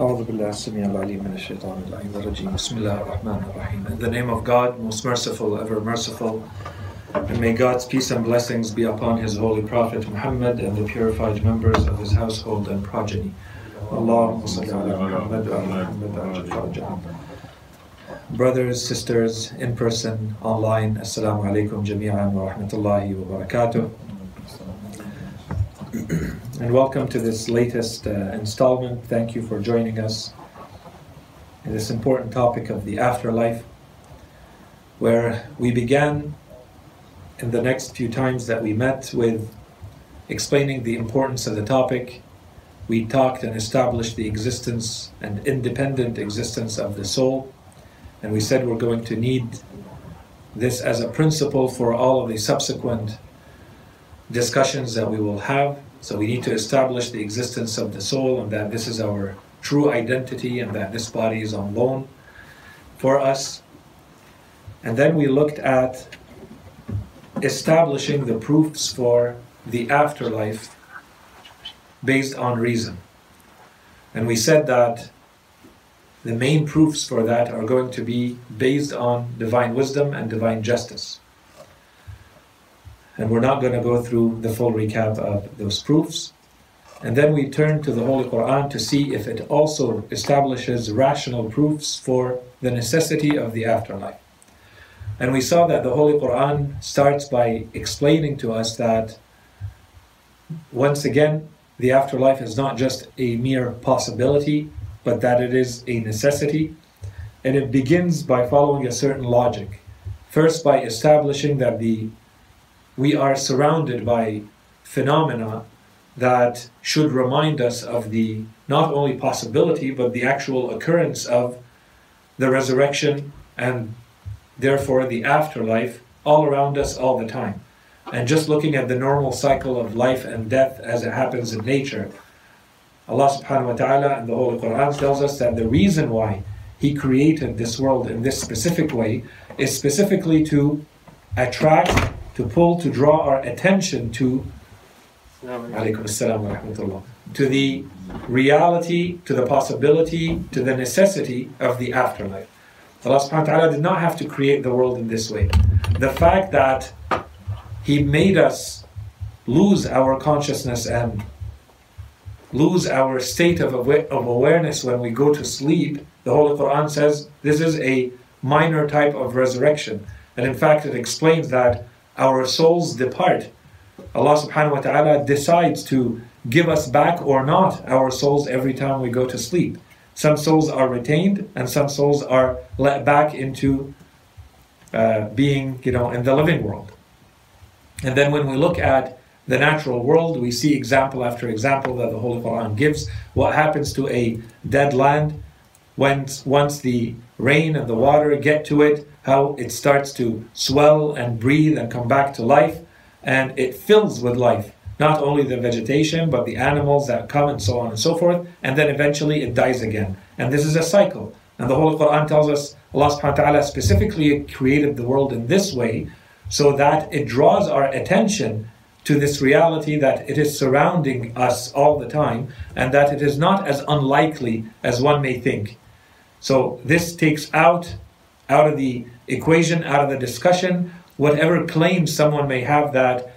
أعوذ بالله السميع العليم من الشيطان الرجيم بسم الله الرحمن الرحيم. In the name of God, most merciful, ever merciful, and may God's peace and blessings be upon His holy Prophet Muhammad and the purified members of his household and progeny. Allahumma salli ala Muhammad wa ala Muhammad ajma'in ajma'in. Brothers, sisters, in person, online, assalamu alaikum jami'an wa rahmatullahi wa barakatuh. And welcome to this latest installment. Thank you for joining us in this important topic of the afterlife, where we began in the next few times that we met with explaining the importance of the topic. We talked and established the existence and independent existence of the soul, and we said we're going to need this as a principle for all of the subsequent discussions that we will have. So we need to establish the existence of the soul, and that this is our true identity, and that this body is on loan for us. And then we looked at establishing the proofs for the afterlife based on reason. And we said that the main proofs for that are going to be based on divine wisdom and divine justice. And we're not going to go through the full recap of those proofs. And then we turn to the Holy Quran to see if it also establishes rational proofs for the necessity of the afterlife. And we saw that the Holy Quran starts by explaining to us that, once again, the afterlife is not just a mere possibility, but that it is a necessity. And it begins by following a certain logic. First, by establishing that we are surrounded by phenomena that should remind us of the not only possibility, but the actual occurrence of the resurrection and therefore the afterlife all around us all the time. And just looking at the normal cycle of life and death as it happens in nature, Allah subhanahu wa ta'ala and the Holy Quran tells us that the reason why He created this world in this specific way is specifically to attract, to pull, to draw our attention to the reality, to the possibility, to the necessity of the afterlife. Allah subhanahu wa ta'ala did not have to create the world in this way. The fact that He made us lose our consciousness and lose our state of awareness when we go to sleep, the Holy Quran says this is a minor type of resurrection. And in fact, it explains that our souls depart. Allah subhanahu wa ta'ala decides to give us back or not our souls every time we go to sleep. Some souls are retained and some souls are let back into being, in the living world. And then when we look at the natural world, we see example after example that the Holy Quran gives. What happens to a dead land once the rain and the water get to it, how it starts to swell and breathe and come back to life, and it fills with life, not only the vegetation but the animals that come and so on and so forth, and then eventually it dies again. And this is a cycle, and the Holy Quran tells us Allah subhanahu wa ta'ala specifically created the world in this way so that it draws our attention to this reality that it is surrounding us all the time, and that it is not as unlikely as one may think. So this takes out of the equation, out of the discussion, whatever claims someone may have that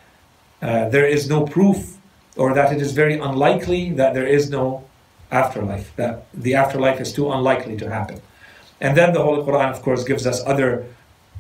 there is no proof, or that it is very unlikely that there is no afterlife, that the afterlife is too unlikely to happen. And then the Holy Quran, of course, gives us other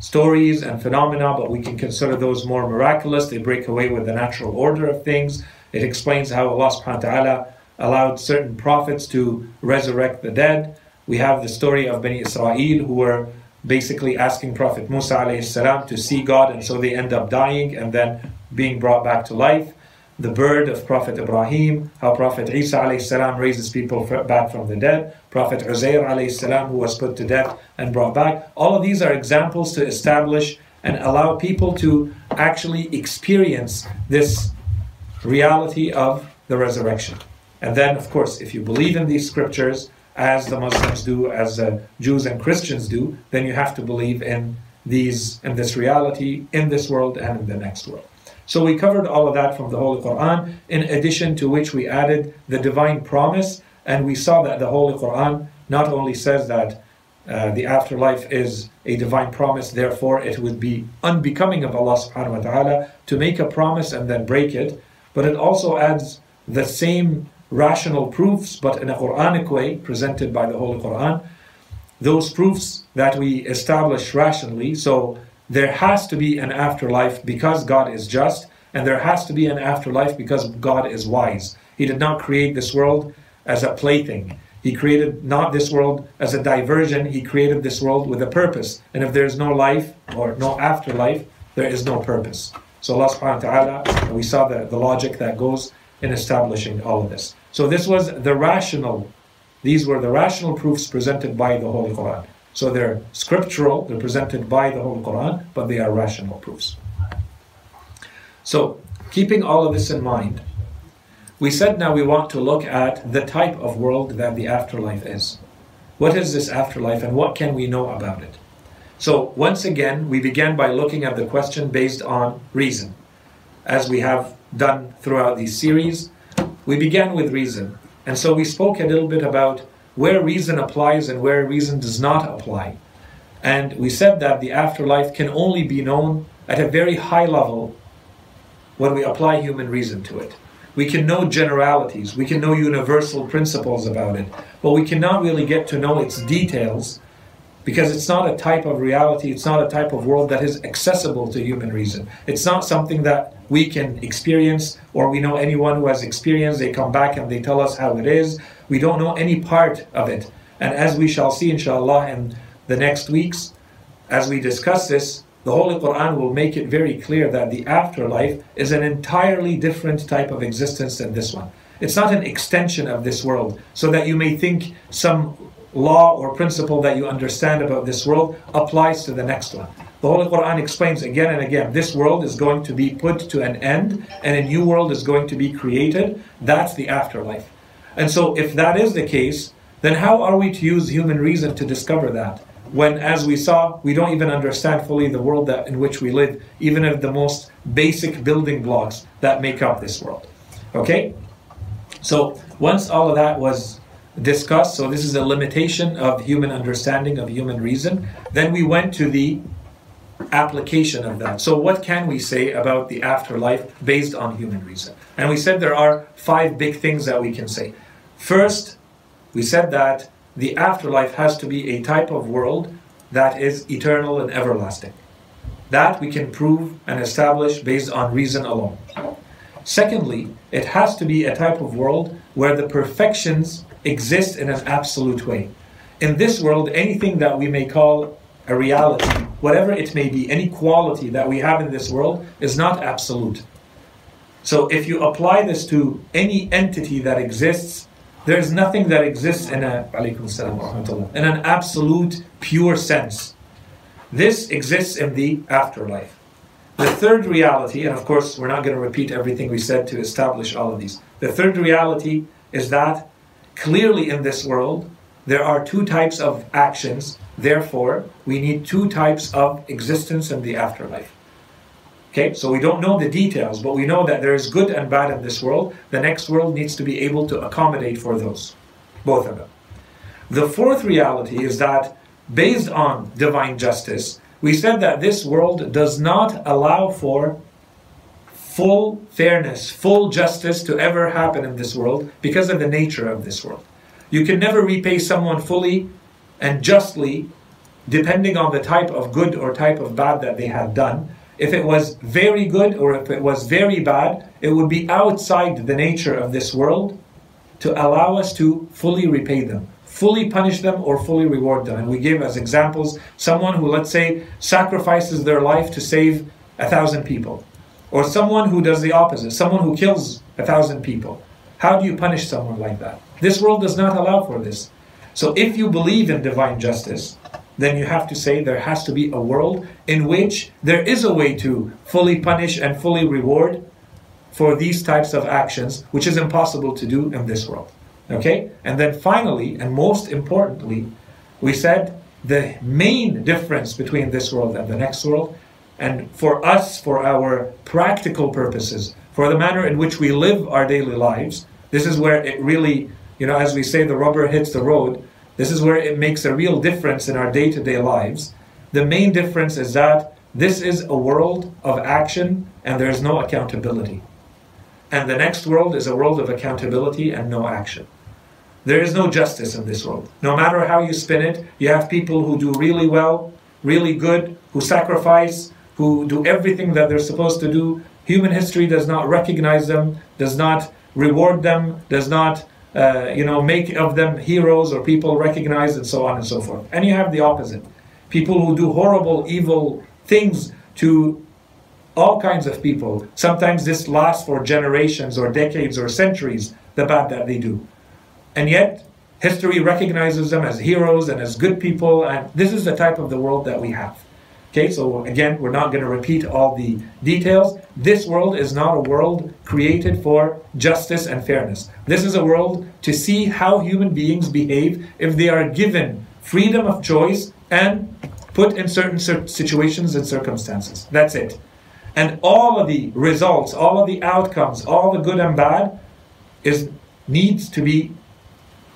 stories and phenomena, but we can consider those more miraculous. They break away with the natural order of things. It explains how Allah subhanahu wa ta'ala allowed certain prophets to resurrect the dead. We have the story of Bani Israel, who were basically asking Prophet Musa alayhi salam to see God, and so they end up dying and then being brought back to life. The bird of Prophet Ibrahim, how Prophet Isa alayhi salam raises people back from the dead. Prophet Uzair alayhi salam, who was put to death and brought back. All of these are examples to establish and allow people to actually experience this reality of the resurrection. And then, of course, if you believe in these scriptures, as the Muslims do, as the Jews and Christians do, then you have to believe in this reality, in this world and in the next world. So we covered all of that from the Holy Quran, in addition to which we added the divine promise And we saw that the Holy Quran not only says that the afterlife is a divine promise, therefore it would be unbecoming of Allah subhanahu wa ta'ala to make a promise and then break it, but it also adds the same rational proofs, but in a Quranic way presented by the Holy Quran, those proofs that we establish rationally. So there has to be an afterlife because God is just, and there has to be an afterlife because God is wise. He did not create this world as a plaything. He created not this world as a diversion. He created this world with a purpose. And if there is no life or no afterlife, there is no purpose. So Allah subhanahu wa ta'ala, we saw the logic that goes in establishing all of this. So this was the rational, these were the rational proofs presented by the Holy Quran. So they're scriptural, they're presented by the Holy Quran, but they are rational proofs. So keeping all of this in mind, we said now we want to look at the type of world that the afterlife is. What is this afterlife and what can we know about it? So once again, we began by looking at the question based on reason. As we have done throughout these series, we began with reason. And so we spoke a little bit about where reason applies and where reason does not apply. And we said that the afterlife can only be known at a very high level when we apply human reason to it. We can know generalities, we can know universal principles about it, but we cannot really get to know its details because it's not a type of reality, it's not a type of world that is accessible to human reason. It's not something that we can experience, or we know anyone who has experienced, they come back and they tell us how it is. We don't know any part of it. And as we shall see, inshallah, in the next weeks, as we discuss this, the Holy Quran will make it very clear that the afterlife is an entirely different type of existence than this one. It's not an extension of this world, so that you may think some law or principle that you understand about this world applies to the next one. The Holy Quran explains again and again, this world is going to be put to an end, and a new world is going to be created. That's the afterlife. And so if that is the case, then how are we to use human reason to discover that? When, as we saw, we don't even understand fully the world that in which we live, even of the most basic building blocks that make up this world. Okay? So once all of that was discussed, so this is a limitation of human understanding, of human reason, then we went to the application of that. So what can we say about the afterlife based on human reason? And we said there are five big things that we can say. First, we said that the afterlife has to be a type of world that is eternal and everlasting. That we can prove and establish based on reason alone. Secondly, it has to be a type of world where the perfections exist in an absolute way. In this world, anything that we may call a reality, whatever it may be, any quality that we have in this world is not absolute. So if you apply this to any entity that exists, there is nothing that exists in an absolute, pure sense. This exists in the afterlife. The third reality, and of course we're not going to repeat everything we said to establish all of these. The third reality is that clearly in this world, there are two types of actions. Therefore, we need two types of existence in the afterlife. Okay, so we don't know the details, but we know that there is good and bad in this world. The next world needs to be able to accommodate for those, both of them. The fourth reality is that, based on divine justice, we said that this world does not allow for full fairness, full justice to ever happen in this world because of the nature of this world. You can never repay someone fully and justly, depending on the type of good or type of bad that they have done. If it was very good or if it was very bad, it would be outside the nature of this world to allow us to fully repay them, fully punish them or fully reward them. And we gave as examples someone who, let's say, sacrifices their life to save 1,000 people, or someone who does the opposite, someone who kills 1,000 people. How do you punish someone like that? This world does not allow for this. So if you believe in divine justice, then you have to say there has to be a world in which there is a way to fully punish and fully reward for these types of actions, which is impossible to do in this world. Okay? And then finally, and most importantly, we said the main difference between this world and the next world, and for us, for our practical purposes, for the manner in which we live our daily lives, this is where it really you know, as we say, the rubber hits the road. This is where it makes a real difference in our day-to-day lives. The main difference is that this is a world of action and there is no accountability. And the next world is a world of accountability and no action. There is no justice in this world. No matter how you spin it, you have people who do really well, really good, who sacrifice, who do everything that they're supposed to do. Human history does not recognize them, does not reward them, does not make of them heroes or people recognized, and so on and so forth. And you have the opposite. People who do horrible, evil things to all kinds of people. Sometimes this lasts for generations or decades or centuries, the bad that they do. And yet, history recognizes them as heroes and as good people, and this is the type of the world that we have. Okay, so again, we're not going to repeat all the details. This world is not a world created for justice and fairness. This is a world to see how human beings behave if they are given freedom of choice and put in certain situations and circumstances. That's it. And all of the results, all of the outcomes, all the good and bad needs to be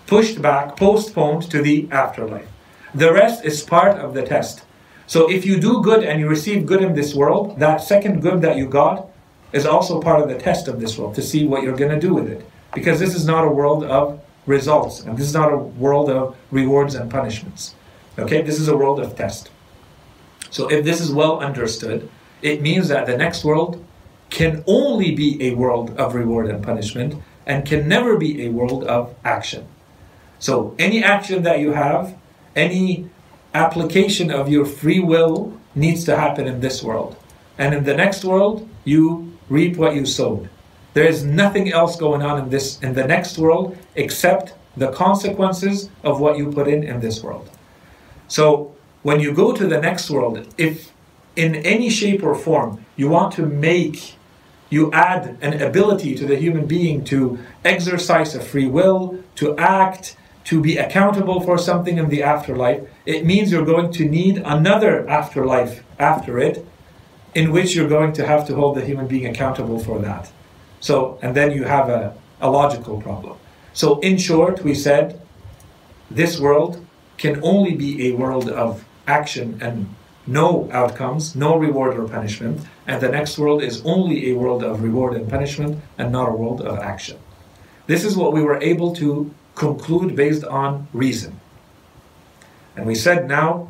pushed back, postponed to the afterlife. The rest is part of the test. So if you do good and you receive good in this world, that second good that you got is also part of the test of this world, to see what you're going to do with it. Because this is not a world of results, and this is not a world of rewards and punishments. Okay, this is a world of test. So if this is well understood, it means that the next world can only be a world of reward and punishment, and can never be a world of action. So any action that you have, any application of your free will needs to happen in this world. And in the next world, you reap what you sowed. There is nothing else going on in the next world except the consequences of what you put in this world. So when you go to the next world, if in any shape or form you want to add an ability to the human being to exercise a free will, to act, to be accountable for something in the afterlife, it means you're going to need another afterlife after it, in which you're going to have to hold the human being accountable for that. So, and then you have a logical problem. So in short, we said this world can only be a world of action and no outcomes, no reward or punishment, and the next world is only a world of reward and punishment and not a world of action. This is what we were able to conclude based on reason. And we said now,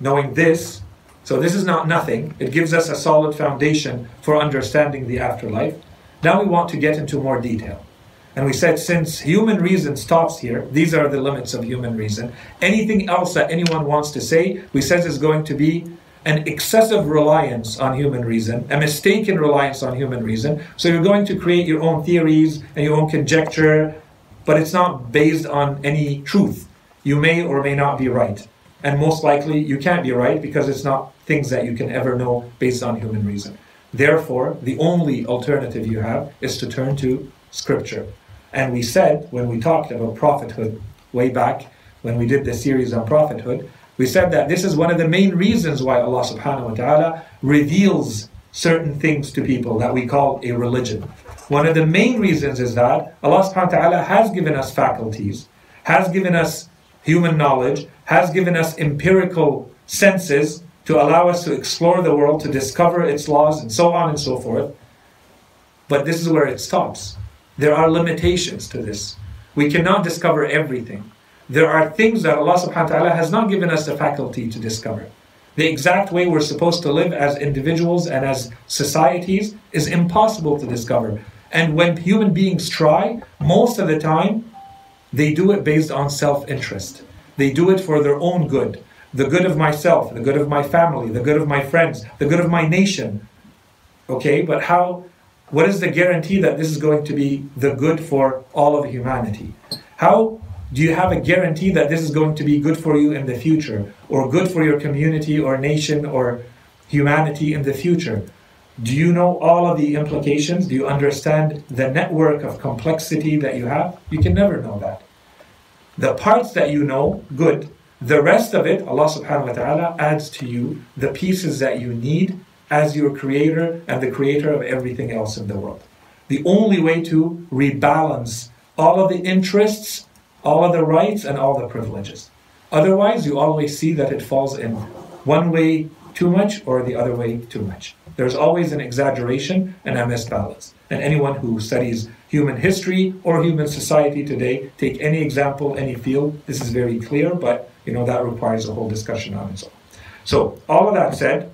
knowing this, so this is not nothing, it gives us a solid foundation for understanding the afterlife. Now we want to get into more detail. And we said, since human reason stops here, these are the limits of human reason. Anything else that anyone wants to say, we said is going to be an excessive reliance on human reason, a mistaken reliance on human reason. So you're going to create your own theories and your own conjecture, but it's not based on any truth. You may or may not be right. And most likely you can't be right because it's not things that you can ever know based on human reason. Therefore, the only alternative you have is to turn to Scripture. And we said, when we talked about prophethood, way back when we did the series on prophethood, we said that this is one of the main reasons why Allah subhanahu wa ta'ala reveals certain things to people that we call a religion. One of the main reasons is that Allah subhanahu wa ta'ala has given us faculties, has given us human knowledge, has given us empirical senses to allow us to explore the world, to discover its laws, and so on and so forth. But this is where it stops. There are limitations to this. We cannot discover everything. There are things that Allah subhanahu wa ta'ala has not given us the faculty to discover. The exact way we're supposed to live as individuals and as societies is impossible to discover. And when human beings try, most of the time, they do it based on self-interest. They do it for their own good. The good of myself, the good of my family, the good of my friends, the good of my nation. Okay, but what is the guarantee that this is going to be the good for all of humanity? How do you have a guarantee that this is going to be good for you in the future, or good for your community or nation or humanity in the future? Do you know all of the implications? Do you understand the network of complexity that you have? You can never know that. The parts that you know, good. The rest of it, Allah subhanahu wa ta'ala adds to you the pieces that you need as your creator and the creator of everything else in the world. The only way to rebalance all of the interests, all of the rights, and all the privileges. Otherwise, you always see that it falls in one way too much or the other way too much. There's always an exaggeration and a misbalance. And anyone who studies human history or human society today, take any example, any field, this is very clear, but that requires a whole discussion on its own. So, all of that said,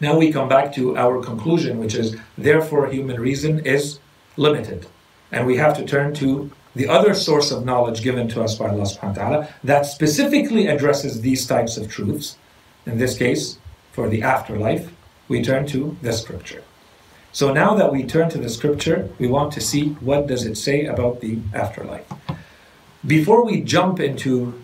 now we come back to our conclusion, which is, therefore, human reason is limited. And we have to turn to the other source of knowledge given to us by Allah subhanahu wa ta'ala that specifically addresses these types of truths. In this case, for the afterlife, we turn to the scripture. So now that we turn to the scripture, we want to see what does it say about the afterlife. Before we jump into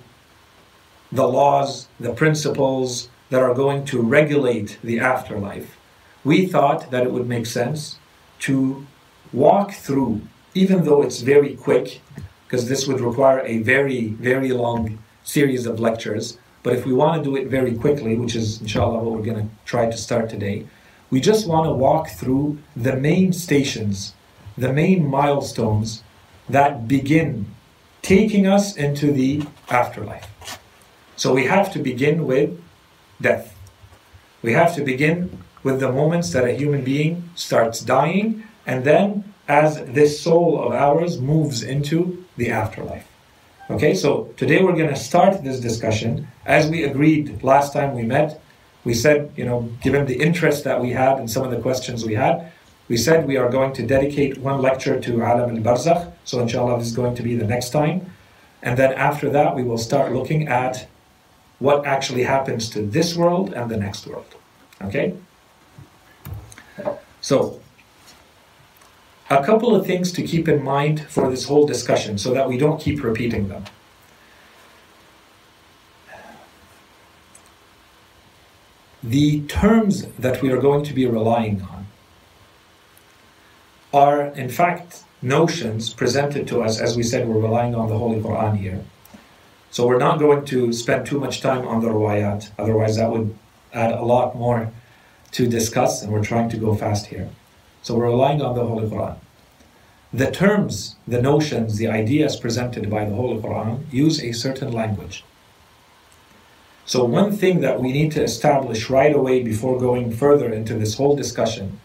the laws, the principles that are going to regulate the afterlife, we thought that it would make sense to walk through, even though it's very quick, because this would require a very, very long series of lectures. But if we want to do it very quickly, which is, inshallah, what we're going to try to start today, we just want to walk through the main stations, the main milestones that begin taking us into the afterlife. So we have to begin with death. We have to begin with the moments that a human being starts dying, and then as this soul of ours moves into the afterlife. Okay, so today we're going to start this discussion. As we agreed last time we met, we said, given the interest that we had and some of the questions we had, we said we are going to dedicate one lecture to Alam al-Barzakh. So inshallah, this is going to be the next time. And then after that, we will start looking at what actually happens to this world and the next world. Okay? So, a couple of things to keep in mind for this whole discussion so that we don't keep repeating them. The terms that we are going to be relying on are, in fact, notions presented to us. As we said, we're relying on the Holy Quran here. So we're not going to spend too much time on the ruwayat, otherwise that would add a lot more to discuss, and we're trying to go fast here. So we're relying on the Holy Quran. The terms, the notions, the ideas presented by the Holy Quran use a certain language. So one thing that we need to establish right away before going further into this whole discussion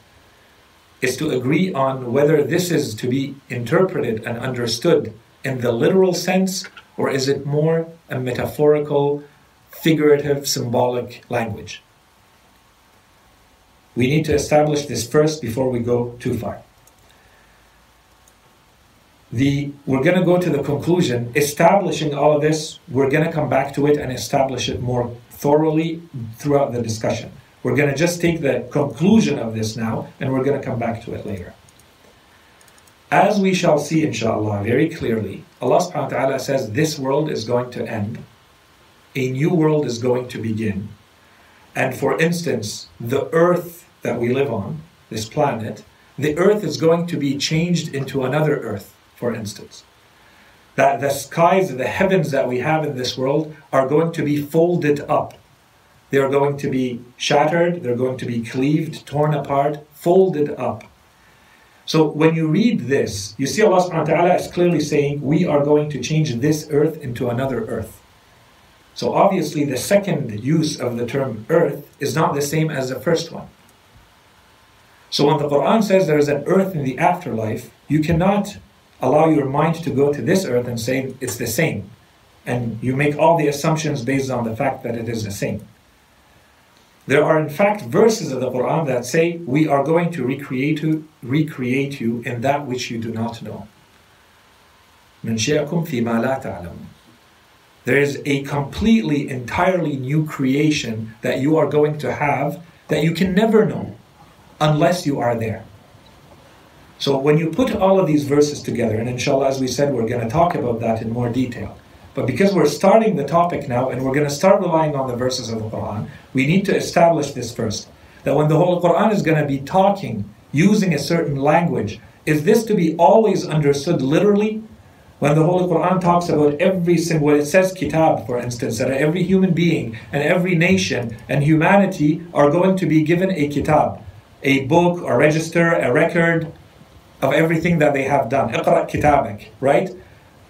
is to agree on whether this is to be interpreted and understood in the literal sense, or is it more a metaphorical, figurative, symbolic language. We need to establish this first before we go too far. We're going to go to the conclusion, establishing all of this. We're going to come back to it and establish it more thoroughly throughout the discussion. We're going to just take the conclusion of this now, and we're going to come back to it later. As we shall see, inshallah, very clearly, Allah subhanahu wa ta'ala says this world is going to end. A new world is going to begin. And for instance, the earth that we live on, this planet, the earth is going to be changed into another earth, for instance. That the skies, the heavens that we have in this world are going to be folded up. They are going to be shattered, they're going to be cleaved, torn apart, folded up. So when you read this, you see Allah subhanahu wa ta'ala is clearly saying, we are going to change this earth into another earth. So obviously the second use of the term earth is not the same as the first one. So when the Quran says there is an earth in the afterlife, you cannot allow your mind to go to this earth and say it's the same. And you make all the assumptions based on the fact that it is the same. There are in fact verses of the Quran that say, we are going to recreate you in that which you do not know. مِنْ شَيْءَكُمْ فِي مَا لَا تَعْلَمُونَ. There is a completely, entirely new creation that you are going to have that you can never know unless you are there. So when you put all of these verses together, and inshallah, as we said, we're going to talk about that in more detail. But because we're starting the topic now and we're going to start relying on the verses of the Quran, we need to establish this first. That when the whole Quran is going to be talking, using a certain language, is this to be always understood literally? When the Holy Quran talks about every single, when it says kitab, for instance, that every human being and every nation and humanity are going to be given a kitab, a book, a register, a record, of everything that they have done. اقرأ كتابك, right?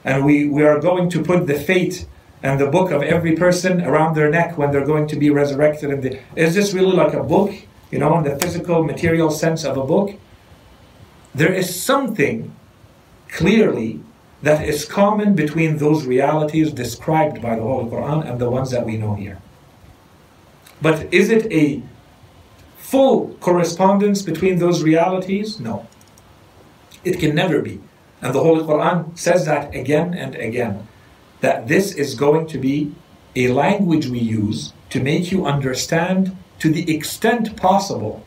And we are going to put the fate and the book of every person around their neck when they're going to be resurrected. Is this really like a book? You know, in the physical, material sense of a book? There is something clearly that is common between those realities described by the Holy Quran and the ones that we know here. But is it a full correspondence between those realities? No. It can never be. And the Holy Quran says that again and again, that this is going to be a language we use to make you understand to the extent possible,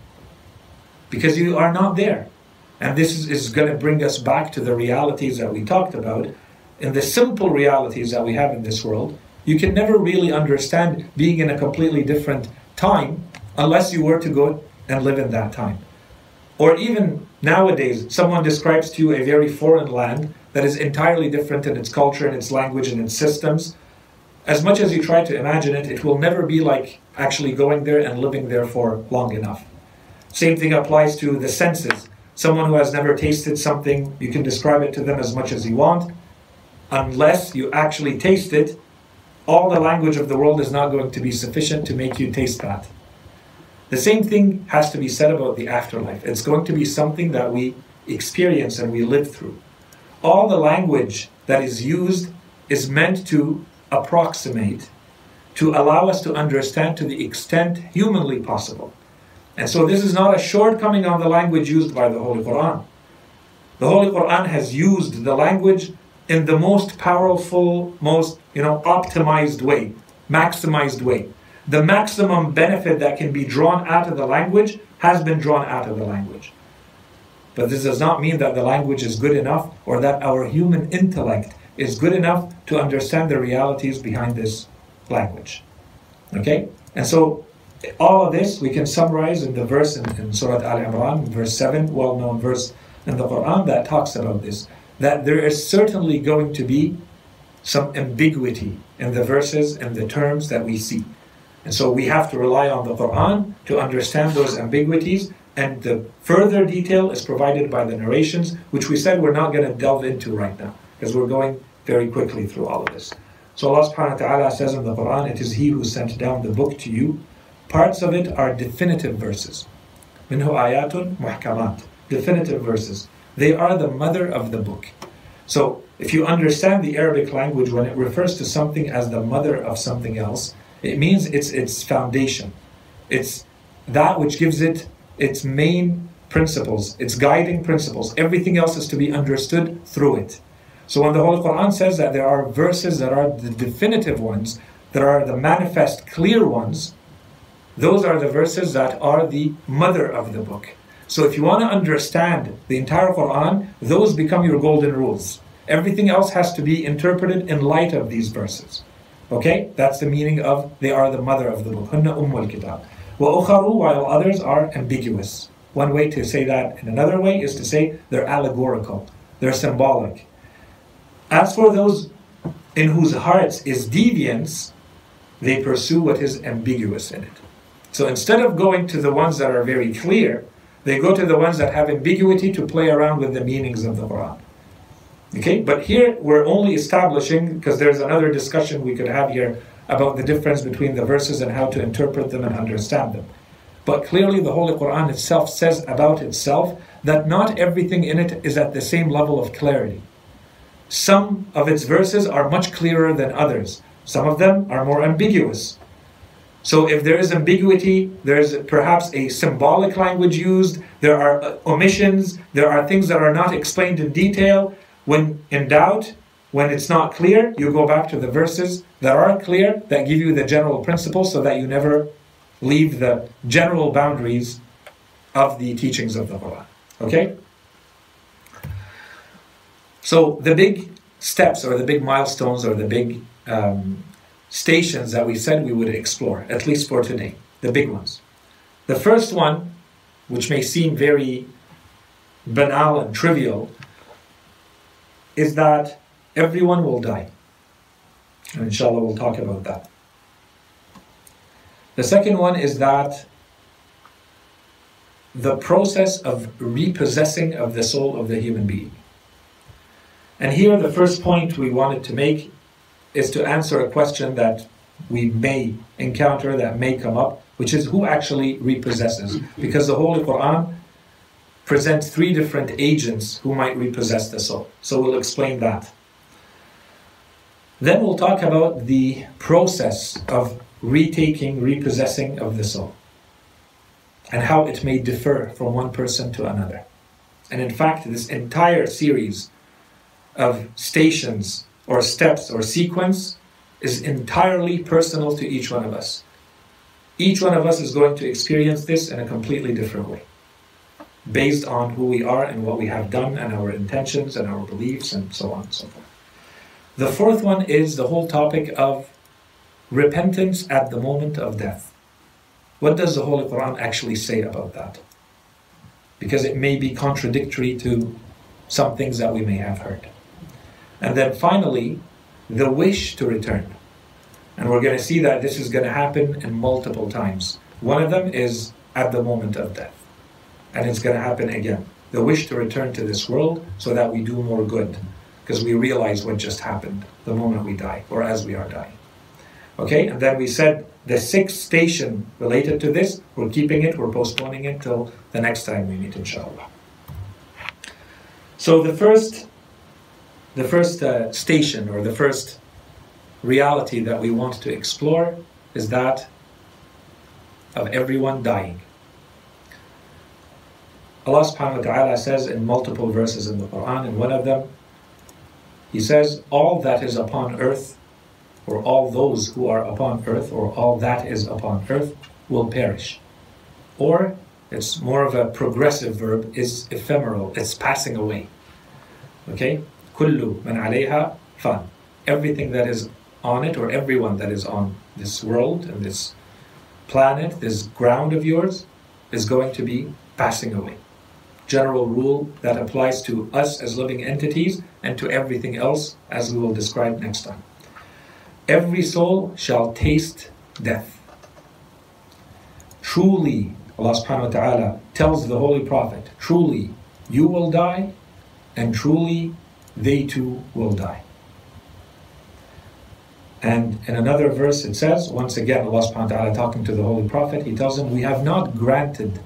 because you are not there. And this is going to bring us back to the realities that we talked about, and the simple realities that we have in this world. You can never really understand being in a completely different time unless you were to go and live in that time. Or even nowadays, someone describes to you a very foreign land that is entirely different in its culture, in its language, and its systems. As much as you try to imagine it, it will never be like actually going there and living there for long enough. Same thing applies to the senses. Someone who has never tasted something, you can describe it to them as much as you want. Unless you actually taste it, all the language of the world is not going to be sufficient to make you taste that. The same thing has to be said about the afterlife. It's going to be something that we experience and we live through. All the language that is used is meant to approximate, to allow us to understand to the extent humanly possible. And so this is not a shortcoming on the language used by the Holy Quran. The Holy Quran has used the language in the most powerful, most, optimized way, maximized way. The maximum benefit that can be drawn out of the language has been drawn out of the language. But this does not mean that the language is good enough or that our human intellect is good enough to understand the realities behind this language. Okay? And so all of this we can summarize in the verse in Surah Al-Imran, verse 7, well-known verse in the Quran that talks about this, that there is certainly going to be some ambiguity in the verses and the terms that we see. And so we have to rely on the Quran to understand those ambiguities. And the further detail is provided by the narrations, which we said we're not going to delve into right now, because we're going very quickly through all of this. So Allah subhanahu wa ta'ala says in the Quran, it is He who sent down the book to you. Parts of it are definitive verses. Minhu ayatun muhkamat. Definitive verses. They are the mother of the book. So if you understand the Arabic language, when it refers to something as the mother of something else, it means it's its foundation. It's that which gives it its main principles, its guiding principles. Everything else is to be understood through it. So when the Holy Quran says that there are verses that are the definitive ones, that are the manifest, clear ones, those are the verses that are the mother of the book. So if you want to understand the entire Quran, those become your golden rules. Everything else has to be interpreted in light of these verses. Okay, that's the meaning of they are the mother of the book. Hunna ummul kitab. Wa ukharu, while others are ambiguous. One way to say that in another way is to say they're allegorical. They're symbolic. As for those in whose hearts is deviance, they pursue what is ambiguous in it. So instead of going to the ones that are very clear, they go to the ones that have ambiguity to play around with the meanings of the Quran. Okay, but here we're only establishing, because there's another discussion we could have here about the difference between the verses and how to interpret them and understand them. But clearly the Holy Quran itself says about itself that not everything in it is at the same level of clarity. Some of its verses are much clearer than others. Some of them are more ambiguous. So if there is ambiguity, there is perhaps a symbolic language used, there are omissions, there are things that are not explained in detail. When in doubt, when it's not clear, you go back to the verses that are clear, that give you the general principles so that you never leave the general boundaries of the teachings of the Quran. Okay? So the big steps or the big milestones or the big stations that we said we would explore, at least for today, the big ones. The first one, which may seem very banal and trivial, is that everyone will die. And inshallah we'll talk about that. The second one is that the process of repossessing of the soul of the human being. And here the first point we wanted to make is to answer a question that we may encounter, that may come up, which is who actually repossesses? Because the Holy Quran presents three different agents who might repossess the soul. So we'll explain that. Then we'll talk about the process of retaking, repossessing of the soul, and how it may differ from one person to another. And in fact, this entire series of stations or steps or sequence is entirely personal to each one of us. Each one of us is going to experience this in a completely different way, based on who we are and what we have done and our intentions and our beliefs and so on and so forth. The fourth one is the whole topic of repentance at the moment of death. What does the Holy Quran actually say about that? Because it may be contradictory to some things that we may have heard. And then finally, the wish to return. And we're going to see that this is going to happen in multiple times. One of them is at the moment of death. And it's going to happen again. The wish to return to this world so that we do more good. Because we realize what just happened the moment we die, or as we are dying. Okay, and then we said the sixth station related to this, we're keeping it, we're postponing it till the next time we meet, inshallah. So the first station, or the first reality that we want to explore, is that of everyone dying. Allah subhanahu wa ta'ala says in multiple verses in the Quran, in one of them, He says, all that is upon earth, or all those who are upon earth, or all that is upon earth, will perish. Or, it's more of a progressive verb, is ephemeral, it's passing away. Okay? كُلُّ مَنْ عَلَيْهَا فَانٍ. Everything that is on it, or everyone that is on this world, and this planet, this ground of yours, is going to be passing away. General rule that applies to us as living entities, and to everything else, as we will describe next time. Every soul shall taste death. Truly, Allah subhanahu wa ta'ala tells the Holy Prophet, truly you will die, and truly they too will die. And in another verse it says, once again Allah subhanahu wa ta'ala talking to the Holy Prophet, He tells him, we have not granted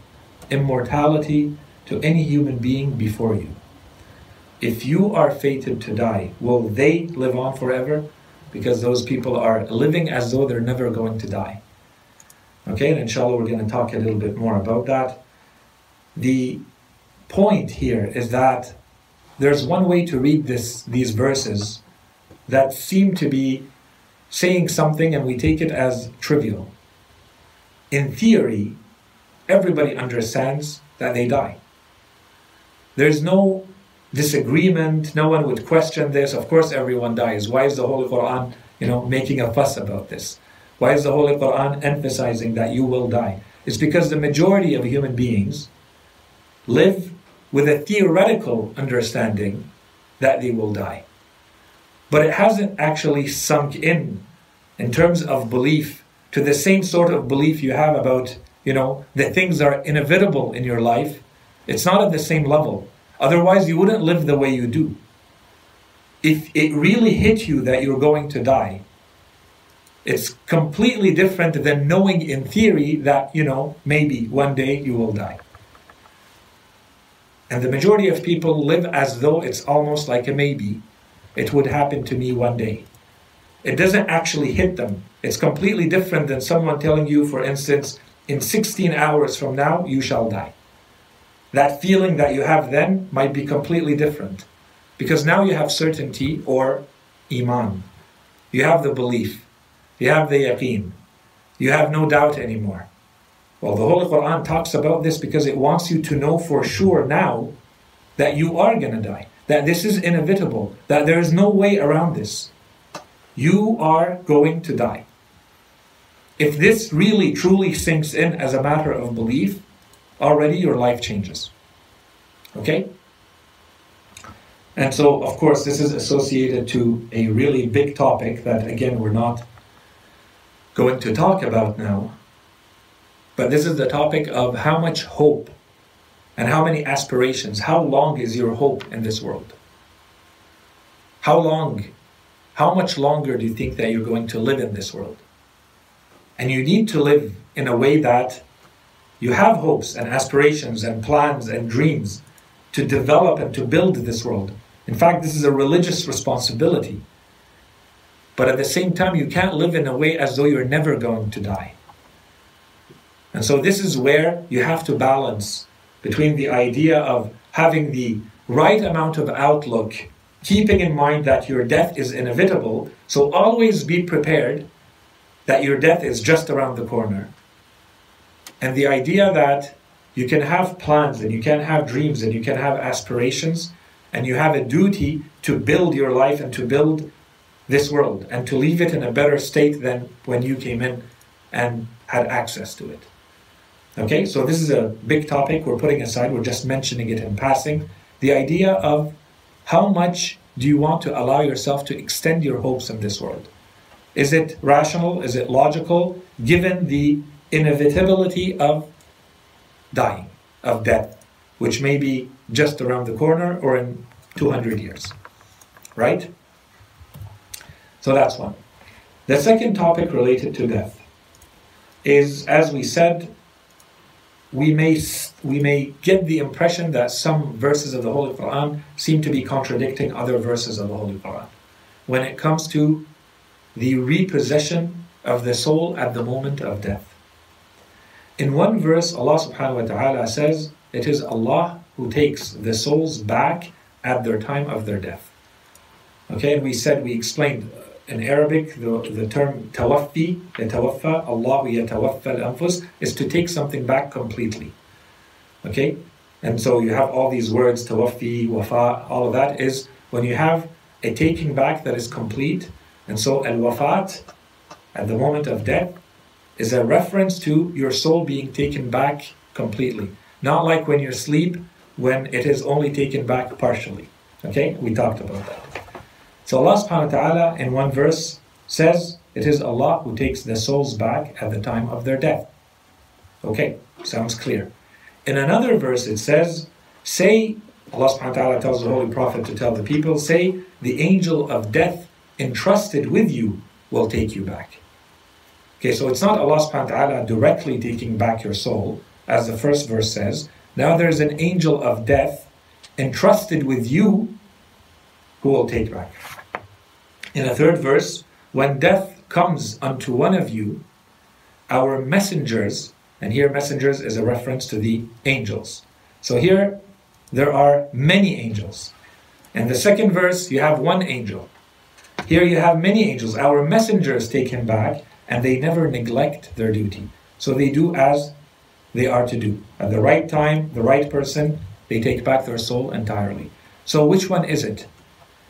immortality to any human being before you. If you are fated to die, will they live on forever? Because those people are living as though they're never going to die. Okay, and inshallah we're going to talk a little bit more about that. The point here is that there's one way to read these verses that seem to be saying something and we take it as trivial. In theory, everybody understands that they die. There's no disagreement, no one would question this. Of course everyone dies. Why is the Holy Quran, making a fuss about this? Why is the Holy Quran emphasizing that you will die? It's because the majority of human beings live with a theoretical understanding that they will die. But it hasn't actually sunk in terms of belief, to the same sort of belief you have about, the things are inevitable in your life. It's not at the same level. Otherwise, you wouldn't live the way you do. If it really hit you that you're going to die, it's completely different than knowing in theory that, maybe one day you will die. And the majority of people live as though it's almost like a maybe. It would happen to me one day. It doesn't actually hit them. It's completely different than someone telling you, for instance, in 16 hours from now, you shall die. That feeling that you have then might be completely different. Because now you have certainty, or iman. You have the belief. You have the yaqeen. You have no doubt anymore. Well, the Holy Quran talks about this because it wants you to know for sure now that you are going to die. That this is inevitable. That there is no way around this. You are going to die. If this really truly sinks in as a matter of belief, already your life changes. Okay? And so, of course, this is associated to a really big topic that, again, we're not going to talk about now. But this is the topic of how much hope And how many aspirations? How long is your hope in this world? How long? How much longer do you think that you're going to live in this world? And you need to live in a way that you have hopes and aspirations and plans and dreams to develop and to build this world. In fact, this is a religious responsibility. But at the same time, you can't live in a way as though you're never going to die. And so this is where you have to balance between the idea of having the right amount of outlook, keeping in mind that your death is inevitable, so always be prepared that your death is just around the corner. And the idea that you can have plans and you can have dreams and you can have aspirations, and you have a duty to build your life and to build this world and to leave it in a better state than when you came in and had access to it. Okay, so this is a big topic we're putting aside. We're just mentioning it in passing. The idea of how much do you want to allow yourself to extend your hopes in this world? Is it rational? Is it logical? Given the inevitability of dying, of death, which may be just around the corner or in 200 years, right? So that's one. The second topic related to death is, as we said, we may get the impression that some verses of the Holy Quran seem to be contradicting other verses of the Holy Quran when it comes to the repossession of the soul at the moment of death. In one verse, Allah subhanahu wa ta'ala says, it is Allah who takes the souls back at their time of their death. Okay, and we explained in Arabic the term tawaffi, yatawaffa, Allahu yatawaffa al-anfus, is to take something back completely. Okay, and so you have all these words, tawaffi, wafa, all of that is when you have a taking back that is complete. And so al-wafat, at the moment of death, is a reference to your soul being taken back completely. Not like when you sleep, when it is only taken back partially. Okay, we talked about that. So Allah subhanahu wa ta'ala in one verse says, it is Allah who takes the souls back at the time of their death. Okay, sounds clear. In another verse it says, say, Allah subhanahu wa ta'ala tells the Holy Prophet to tell the people, say, the angel of death entrusted with you will take you back. Okay, so it's not Allah subhanahu wa ta'ala directly taking back your soul, as the first verse says. Now there's an angel of death entrusted with you who will take back. In a third verse, when death comes unto one of you, our messengers, and here messengers is a reference to the angels. So here there are many angels. In the second verse, you have one angel. Here you have many angels. Our messengers take him back, and they never neglect their duty. So they do as they are to do. At the right time, the right person, they take back their soul entirely. So which one is it?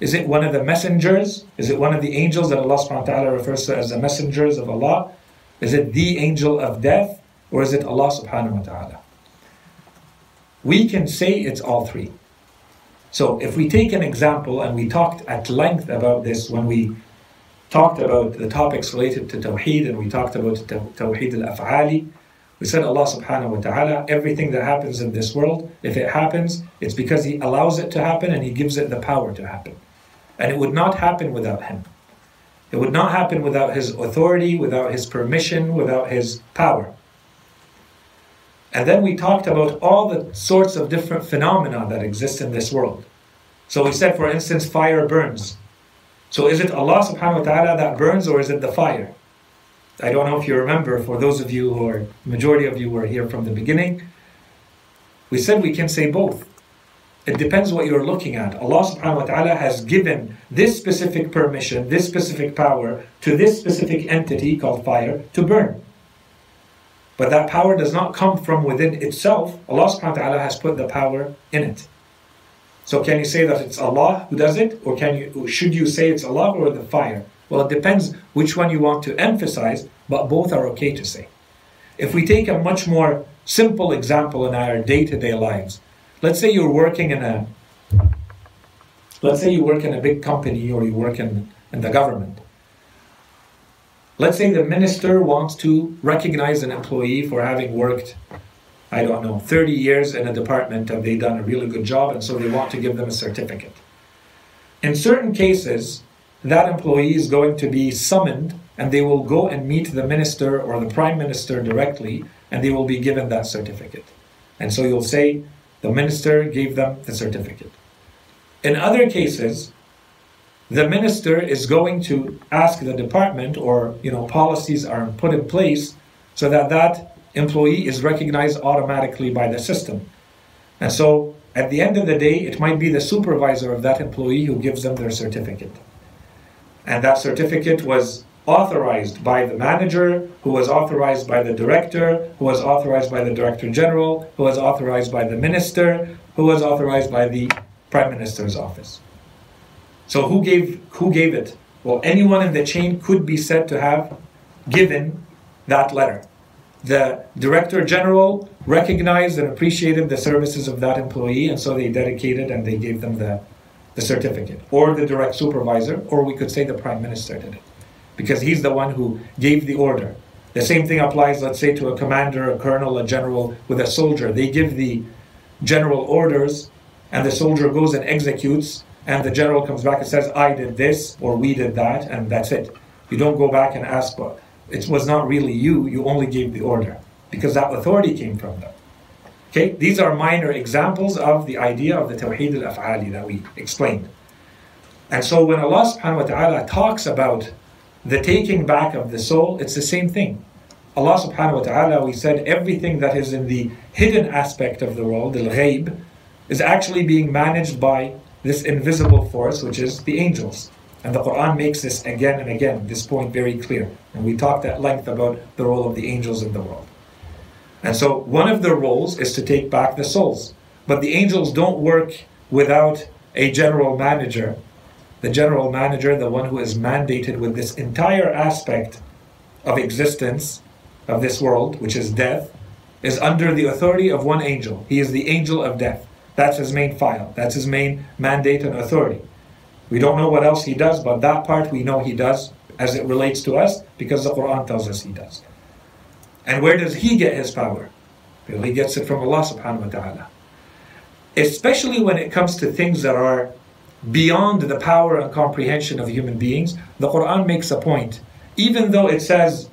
Is it one of the messengers? Is it one of the angels that Allah subhanahu wa ta'ala refers to as the messengers of Allah? Is it the angel of death? Or is it Allah subhanahu wa ta'ala? We can say it's all three. So if we take an example, and we talked at length about this when we talked about the topics related to Tawheed, and we talked about Tawheed al-Af'ali. We said Allah subhanahu wa ta'ala, everything that happens in this world, if it happens, it's because He allows it to happen and He gives it the power to happen. And it would not happen without Him. It would not happen without His authority, without His permission, without His power. And then we talked about all the sorts of different phenomena that exist in this world. So we said, for instance, fire burns. So is it Allah subhanahu wa ta'ala that burns, or is it the fire? I don't know if you remember, for those of you who are, majority of you were here from the beginning, we said we can say both. It depends what you're looking at. Allah subhanahu wa ta'ala has given this specific permission, this specific power, to this specific entity called fire to burn. But that power does not come from within itself. Allah subhanahu wa ta'ala has put the power in it. So can you say that it's Allah who does it? Or should you say it's Allah or the fire? Well, it depends which one you want to emphasize, but both are okay to say. If we take a much more simple example in our day-to-day lives, let's say you're working in a... Let's say you work in a big company, or you work in the government. Let's say the minister wants to recognize an employee for having worked I don't know, 30 years in a department and they've done a really good job, and so they want to give them a certificate. In certain cases, that employee is going to be summoned and they will go and meet the minister or the prime minister directly, and they will be given that certificate. And so you'll say, the minister gave them the certificate. In other cases, the minister is going to ask the department, or policies are put in place so that that employee is recognized automatically by the system. And so at the end of the day, it might be the supervisor of that employee who gives them their certificate. And that certificate was authorized by the manager, who was authorized by the director, who was authorized by the director general, who was authorized by the minister, who was authorized by the prime minister's office. So who gave it? Well, anyone in the chain could be said to have given that letter. The director general recognized and appreciated the services of that employee, and so they dedicated and they gave them the certificate. Or the direct supervisor, or we could say the prime minister did it, because he's the one who gave the order. The same thing applies, let's say, to a commander, a colonel, a general with a soldier. They give the general orders, and the soldier goes and executes, and the general comes back and says, I did this, or we did that, and that's it. You don't go back and ask, but it was not really you only gave the order, because that authority came from them. Okay, these are minor examples of the idea of the Tawheed al-Af'ali that we explained. And so when Allah subhanahu wa ta'ala talks about the taking back of the soul, it's the same thing. Allah subhanahu wa ta'ala, we said, everything that is in the hidden aspect of the world, al-Ghaib, is actually being managed by this invisible force, which is the angels. And the Quran makes this again and again, this point very clear. And we talked at length about the role of the angels in the world. And so one of their roles is to take back the souls. But the angels don't work without a general manager. The general manager, the one who is mandated with this entire aspect of existence of this world, which is death, is under the authority of one angel. He is the angel of death. That's his main file. That's his main mandate and authority. We don't know what else he does, but that part we know he does as it relates to us, because the Quran tells us he does. And where does he get his power? Well, he gets it from Allah subhanahu wa ta'ala. Especially when it comes to things that are beyond the power and comprehension of human beings, the Quran makes a point. Even though it says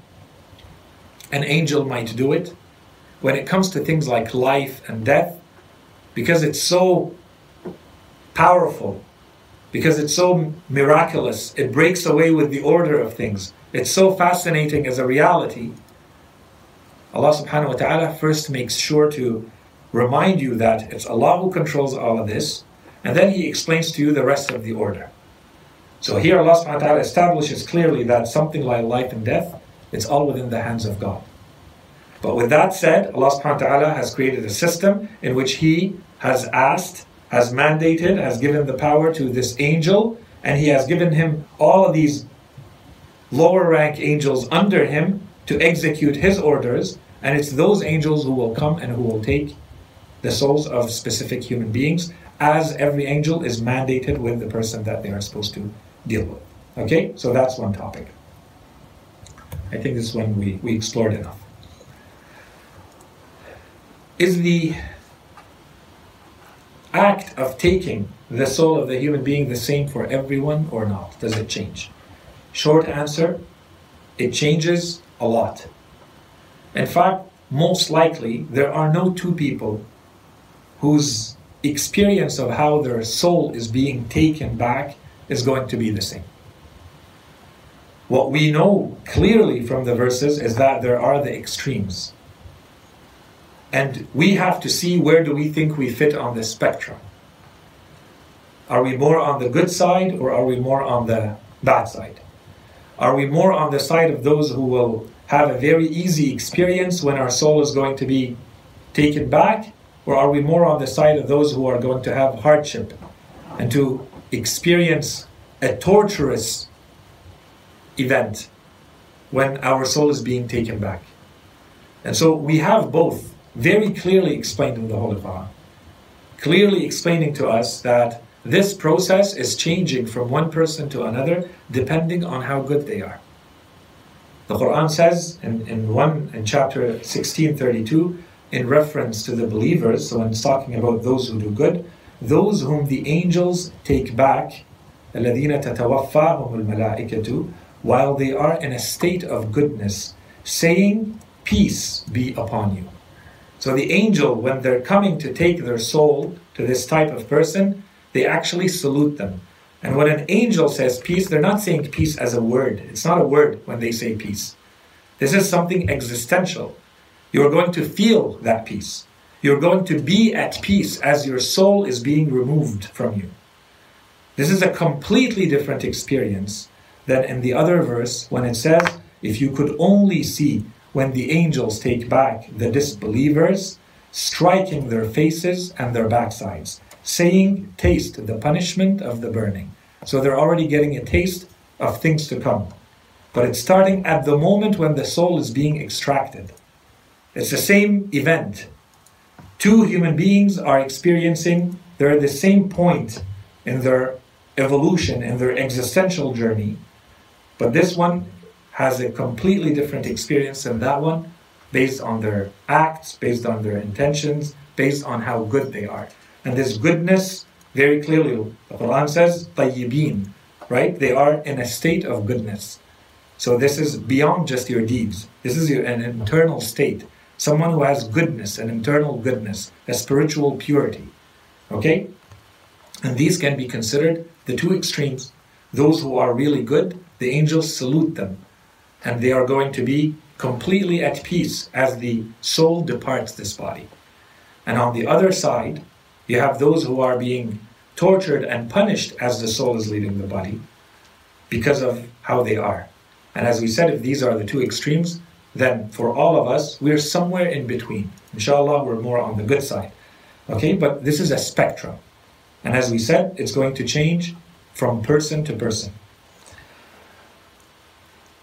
an angel might do it, when it comes to things like life and death, because it's so powerful, because it's so miraculous, it breaks away with the order of things, it's so fascinating as a reality, Allah subhanahu wa ta'ala first makes sure to remind you that it's Allah who controls all of this, and then He explains to you the rest of the order. So here Allah subhanahu wa ta'ala establishes clearly that something like life and death, it's all within the hands of God. But with that said, Allah subhanahu wa ta'ala has created a system in which He has asked, has mandated, has given the power to this angel, and He has given him all of these lower rank angels under him to execute His orders, and it's those angels who will come and who will take the souls of specific human beings, as every angel is mandated with the person that they are supposed to deal with. Okay, so that's one topic. I think this one we explored enough. Is the act of taking the soul of the human being the same for everyone or not? Does it change? Short answer, it changes a lot. In fact, most likely, there are no two people whose experience of how their soul is being taken back is going to be the same. What we know clearly from the verses is that there are the extremes. And we have to see, where do we think we fit on the spectrum? Are we more on the good side, or are we more on the bad side? Are we more on the side of those who will have a very easy experience when our soul is going to be taken back? Or are we more on the side of those who are going to have hardship and to experience a torturous event when our soul is being taken back? And so we have both very clearly explained in the Holy Quran, clearly explaining to us that this process is changing from one person to another depending on how good they are. The Quran says in chapter 16:32, in reference to the believers, so when it's talking about those who do good, those whom the angels take back, الَّذِينَ تَتَوَفَّاهُمُ الْمَلَائِكَةُ, while they are in a state of goodness, saying, peace be upon you. So the angel, when they're coming to take their soul to this type of person, they actually salute them. And when an angel says peace, they're not saying peace as a word. It's not a word when they say peace. This is something existential. You're going to feel that peace. You're going to be at peace as your soul is being removed from you. This is a completely different experience than in the other verse when it says, if you could only see when the angels take back the disbelievers, striking their faces and their backsides, saying, taste the punishment of the burning. So they're already getting a taste of things to come. But it's starting at the moment when the soul is being extracted. It's the same event. Two human beings are experiencing, they're at the same point in their evolution, in their existential journey. But this one has a completely different experience than that one, based on their acts, based on their intentions, based on how good they are. And this goodness, very clearly, the Quran says, طيبين, right? They are in a state of goodness. So this is beyond just your deeds. This is an internal state. Someone who has goodness, an internal goodness, a spiritual purity. Okay? And these can be considered the two extremes. Those who are really good, the angels salute them. And they are going to be completely at peace as the soul departs this body. And on the other side, you have those who are being tortured and punished as the soul is leaving the body because of how they are. And as we said, if these are the two extremes, then for all of us, we're somewhere in between. Inshallah, we're more on the good side. Okay, but this is a spectrum. And as we said, it's going to change from person to person.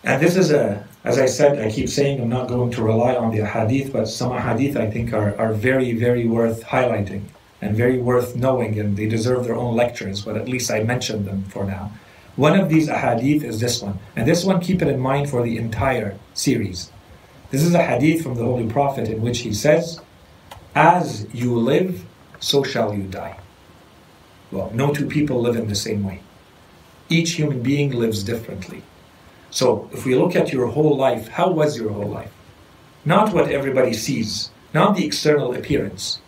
And this is as I said, I keep saying I'm not going to rely on the hadith, but some hadith I think are very, very worth highlighting and very worth knowing, and they deserve their own lectures, but at least I mentioned them for now. One of these ahadith is this one, and this one, keep it in mind for the entire series. This is a hadith from the Holy Prophet in which he says, as you live, so shall you die. Well, no two people live in the same way. Each human being lives differently. So if we look at your whole life, how was your whole life? Not what everybody sees, not the external appearance.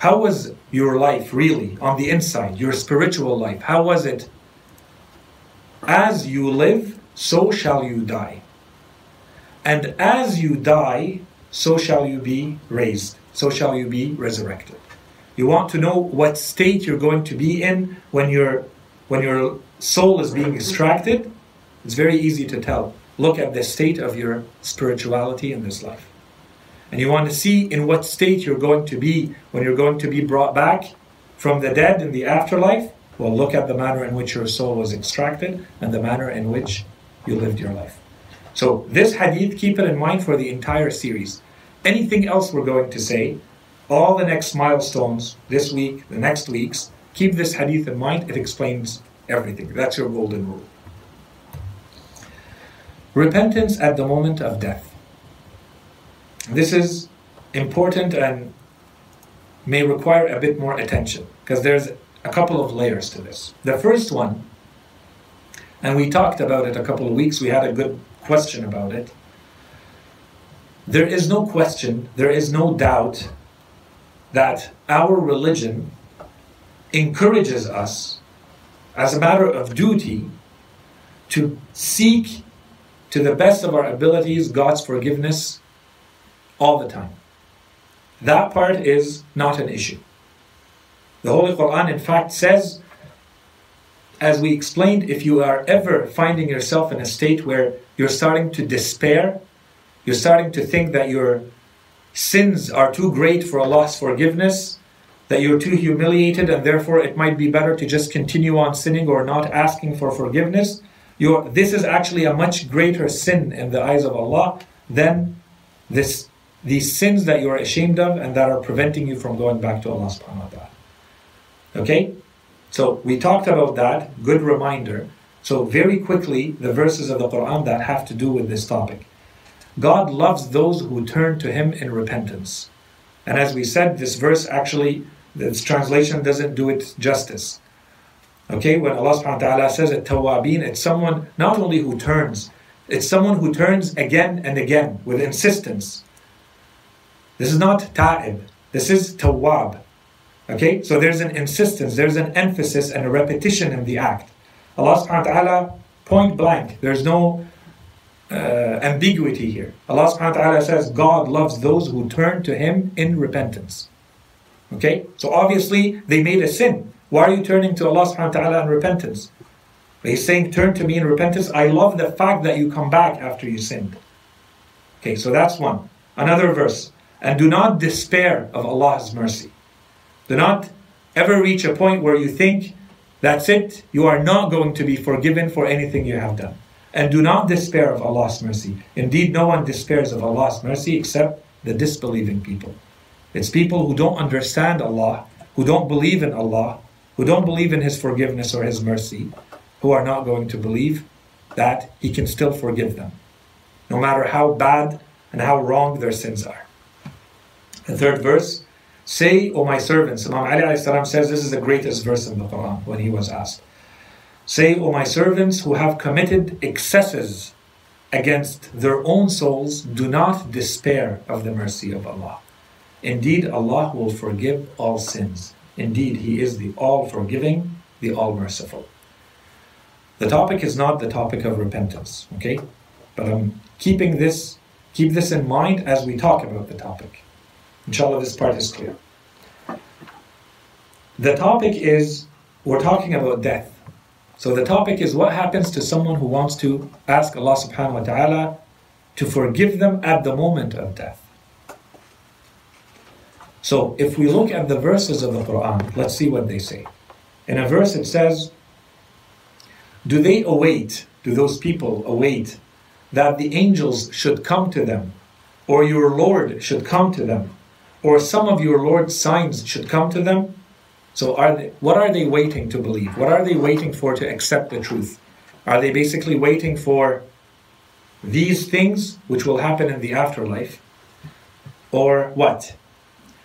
How was your life really on the inside, your spiritual life? How was it? As you live, so shall you die. And as you die, so shall you be raised. So shall you be resurrected. You want to know what state you're going to be in when your soul is being extracted? It's very easy to tell. Look at the state of your spirituality in this life. And you want to see in what state you're going to be when you're going to be brought back from the dead in the afterlife? Well, look at the manner in which your soul was extracted and the manner in which you lived your life. So this hadith, keep it in mind for the entire series. Anything else we're going to say, all the next milestones, this week, the next weeks, keep this hadith in mind. It explains everything. That's your golden rule. Repentance at the moment of death. This is important and may require a bit more attention because there's a couple of layers to this. The first one, and we talked about it a couple of weeks, we had a good question about it. There is no question, there is no doubt that our religion encourages us, as a matter of duty, to seek to the best of our abilities God's forgiveness all the time. That part is not an issue. The Holy Quran, in fact, says, as we explained, if you are ever finding yourself in a state where you're starting to despair, you're starting to think that your sins are too great for Allah's forgiveness, that you're too humiliated, and therefore it might be better to just continue on sinning or not asking for forgiveness, this is actually a much greater sin in the eyes of Allah than these sins that you are ashamed of and that are preventing you from going back to Allah subhanahu wa ta'ala. Okay? So we talked about that. Good reminder. So very quickly, the verses of the Quran that have to do with this topic. God loves those who turn to Him in repentance. And as we said, this verse actually, this translation doesn't do it justice. Okay, when Allah subhanahu wa ta'ala says at tawabin, it's someone not only who turns, it's someone who turns again and again with insistence. This is not ta'ib, this is tawab. Okay, so there's an insistence, there's an emphasis and a repetition in the act. Allah subhanahu wa ta'ala, point blank, there's no ambiguity here. Allah subhanahu wa ta'ala says, God loves those who turn to Him in repentance. Okay, so obviously they made a sin. Why are you turning to Allah subhanahu wa ta'ala in repentance? He's saying, turn to me in repentance. I love the fact that you come back after you sinned. Okay, so that's one. Another verse. And do not despair of Allah's mercy. Do not ever reach a point where you think, that's it, you are not going to be forgiven for anything you have done. And do not despair of Allah's mercy. Indeed, no one despairs of Allah's mercy except the disbelieving people. It's people who don't understand Allah, who don't believe in Allah, who don't believe in His forgiveness or His mercy, who are not going to believe that He can still forgive them, no matter how bad and how wrong their sins are. The third verse, say, O my servants, Imam Ali alayhi salam says this is the greatest verse in the Quran when he was asked. Say, O my servants who have committed excesses against their own souls, do not despair of the mercy of Allah. Indeed, Allah will forgive all sins. Indeed, He is the all-forgiving, the all-merciful. The topic is not the topic of repentance, okay? But I'm keep this in mind as we talk about the topic. Inshallah, this part is clear. The topic is, we're talking about death. So the topic is what happens to someone who wants to ask Allah subhanahu wa ta'ala to forgive them at the moment of death. So if we look at the verses of the Quran, let's see what they say. In a verse it says, do those people await that the angels should come to them, or your Lord should come to them, or some of your Lord's signs should come to them? So what are they waiting to believe? What are they waiting for to accept the truth? Are they basically waiting for these things which will happen in the afterlife? Or what?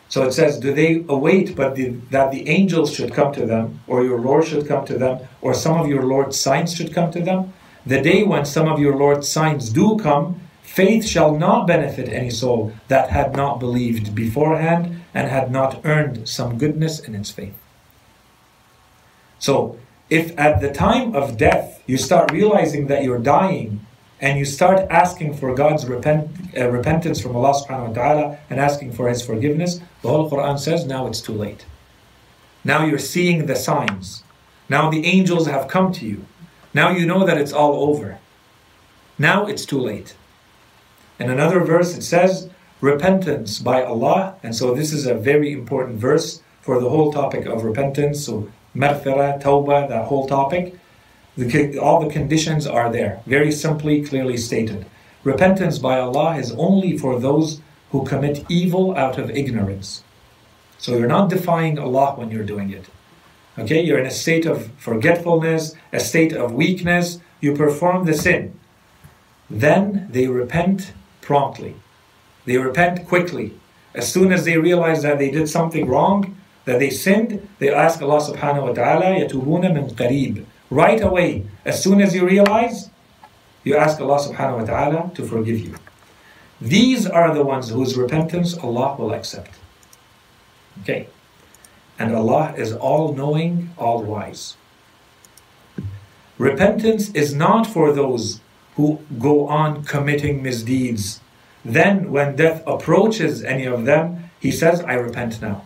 So it says, do they await that the angels should come to them, or your Lord should come to them, or some of your Lord's signs should come to them? The day when some of your Lord's signs do come, faith shall not benefit any soul that had not believed beforehand and had not earned some goodness in its faith. So, if at the time of death you start realizing that you're dying and you start asking for God's repentance from Allah subhanahu wa ta'ala and asking for His forgiveness, the whole Quran says now it's too late. Now you're seeing the signs. Now the angels have come to you. Now you know that it's all over. Now it's too late. In another verse it says, repentance by Allah. And so this is a very important verse for the whole topic of repentance. So maghfirah, tawbah, that whole topic. All the conditions are there, very simply, clearly stated. Repentance by Allah is only for those who commit evil out of ignorance. So you're not defying Allah when you're doing it. Okay, you're in a state of forgetfulness, a state of weakness. You perform the sin. Then they repent promptly. They repent quickly. As soon as they realize that they did something wrong, that they sinned, they ask Allah subhanahu wa ta'ala, يَتُوبُونَ مِنْ قَرِيبٍ. Right away, as soon as you realize, you ask Allah subhanahu wa ta'ala to forgive you. These are the ones whose repentance Allah will accept. Okay? And Allah is all-knowing, all-wise. Repentance is not for those who go on committing misdeeds. Then when death approaches any of them, he says, I repent now.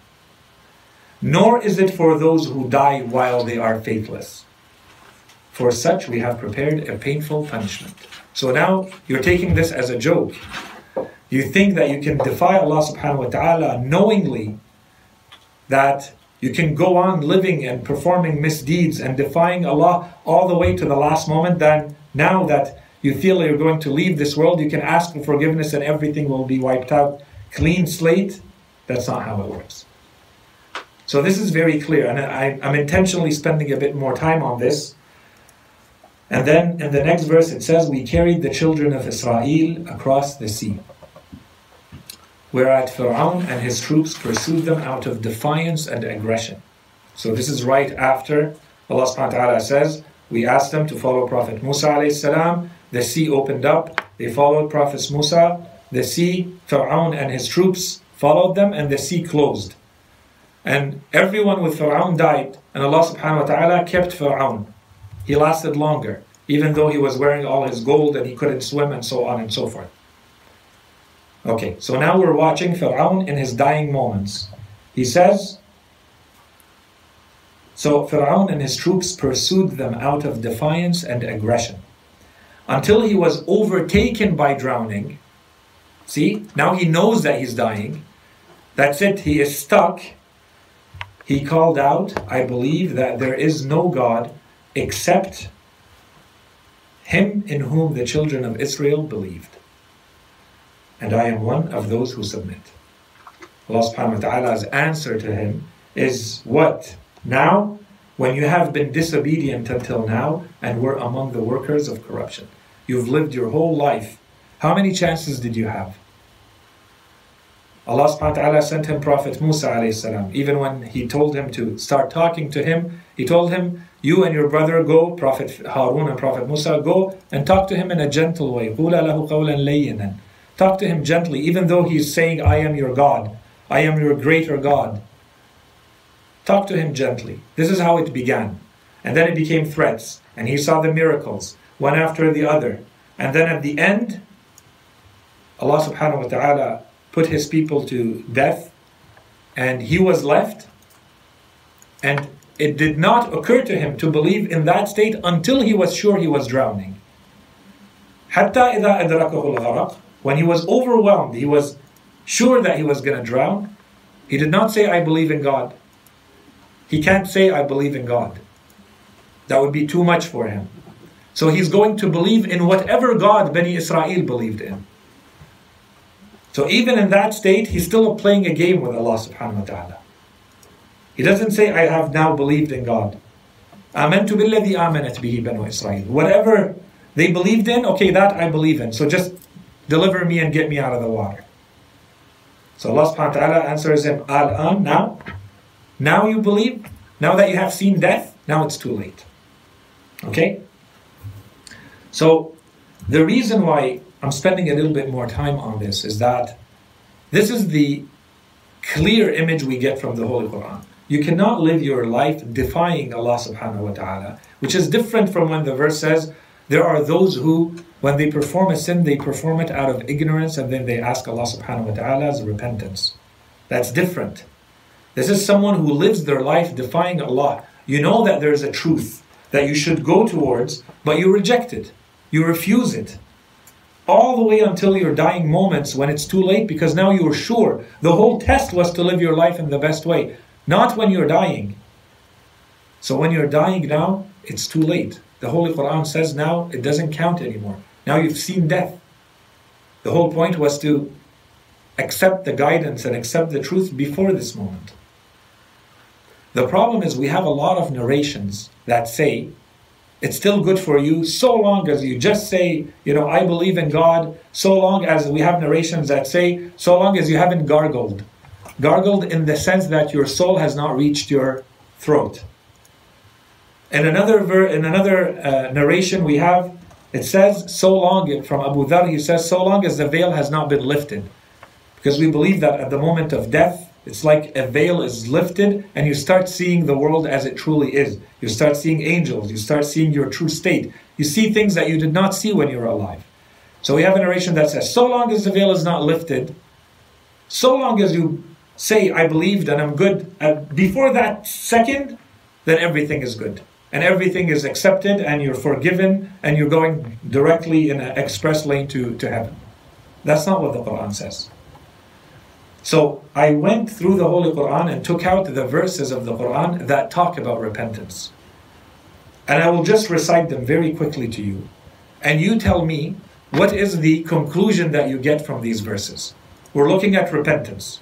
Nor is it for those who die while they are faithless. For such we have prepared a painful punishment. So now you're taking this as a joke. You think that you can defy Allah subhanahu wa ta'ala knowingly, that you can go on living and performing misdeeds and defying Allah all the way to the last moment. Then now that you feel you're going to leave this world, you can ask for forgiveness and everything will be wiped out. Clean slate. That's not how it works. So this is very clear. And I'm intentionally spending a bit more time on this. And then in the next verse it says, we carried the children of Israel across the sea. whereat Pharaoh and his troops pursued them out of defiance and aggression. So this is right after Allah subhanahu wa ta'ala says, we asked them to follow Prophet Musa alayhi salam. The sea opened up, they followed Prophet Musa. The sea, Pharaoh and his troops followed them, and the sea closed. And everyone with Pharaoh died, and Allah subhanahu wa ta'ala kept Pharaoh. He lasted longer, even though he was wearing all his gold and he couldn't swim and so on and so forth. Okay, so now we're watching Pharaoh in his dying moments. He says, so Pharaoh and his troops pursued them out of defiance and aggression, until he was overtaken by drowning. See, now he knows that he's dying. That's it, he is stuck. He called out, I believe that there is no God except him in whom the children of Israel believed. And I am one of those who submit. Allah subhanahu wa ta'ala's answer to him is what? Now, when you have been disobedient until now and were among the workers of corruption. You've lived your whole life. How many chances did you have? Allah subhanahu wa ta'ala sent him Prophet Musa alayhi salam. Even when he told him to start talking to him, he told him, you and your brother go, Prophet Harun and Prophet Musa, go and talk to him in a gentle way. Talk to him gently, even though he's saying, I am your God. I am your greater God. Talk to him gently. This is how it began. And then it became threats. And he saw the miracles, one after the other. And then at the end, Allah subhanahu wa ta'ala put his people to death, and he was left, and it did not occur to him to believe in that state until he was sure he was drowning. حَتَّى إِذَا أَدْرَكَهُ الْغَرَقُ. When he was overwhelmed, he was sure that he was going to drown. He did not say, I believe in God. He can't say, I believe in God. That would be too much for him. So he's going to believe in whatever God Bani Israel believed in. So even in that state, he's still playing a game with Allah subhanahu wa ta'ala. He doesn't say, I have now believed in God. Amantu billadhi amanat bihi banu Israel. Whatever they believed in, okay, that I believe in. So just deliver me and get me out of the water. So Allah subhanahu wa ta'ala answers him, Al-an, now? Now you believe? Now that you have seen death? Now it's too late. Okay? So the reason why I'm spending a little bit more time on this is that this is the clear image we get from the Holy Quran. You cannot live your life defying Allah subhanahu wa ta'ala, which is different from when the verse says, there are those who, when they perform a sin, they perform it out of ignorance and then they ask Allah subhanahu wa ta'ala's repentance. That's different. This is someone who lives their life defying Allah. You know that there is a truth that you should go towards, but you reject it. You refuse it. All the way until your dying moments when it's too late, because now you're sure. The whole test was to live your life in the best way, not when you're dying. So when you're dying now, it's too late. The Holy Quran says now it doesn't count anymore. Now you've seen death. The whole point was to accept the guidance and accept the truth before this moment. The problem is we have a lot of narrations that say, it's still good for you so long as you just say, you know, I believe in God, so long as we have narrations that say, so long as you haven't gargled. Gargled in the sense that your soul has not reached your throat. In another narration we have, it says, so long, from Abu Dhar, he says, so long as the veil has not been lifted. Because we believe that at the moment of death, it's like a veil is lifted and you start seeing the world as it truly is. You start seeing angels. You start seeing your true state. You see things that you did not see when you were alive. So we have a narration that says, so long as the veil is not lifted, so long as you say, I believed and I'm good, before that second, then everything is good. And everything is accepted and you're forgiven and you're going directly in an express lane to heaven. That's not what the Quran says. So I went through the Holy Quran and took out the verses of the Quran that talk about repentance. And I will just recite them very quickly to you. And you tell me, what is the conclusion that you get from these verses? We're looking at repentance.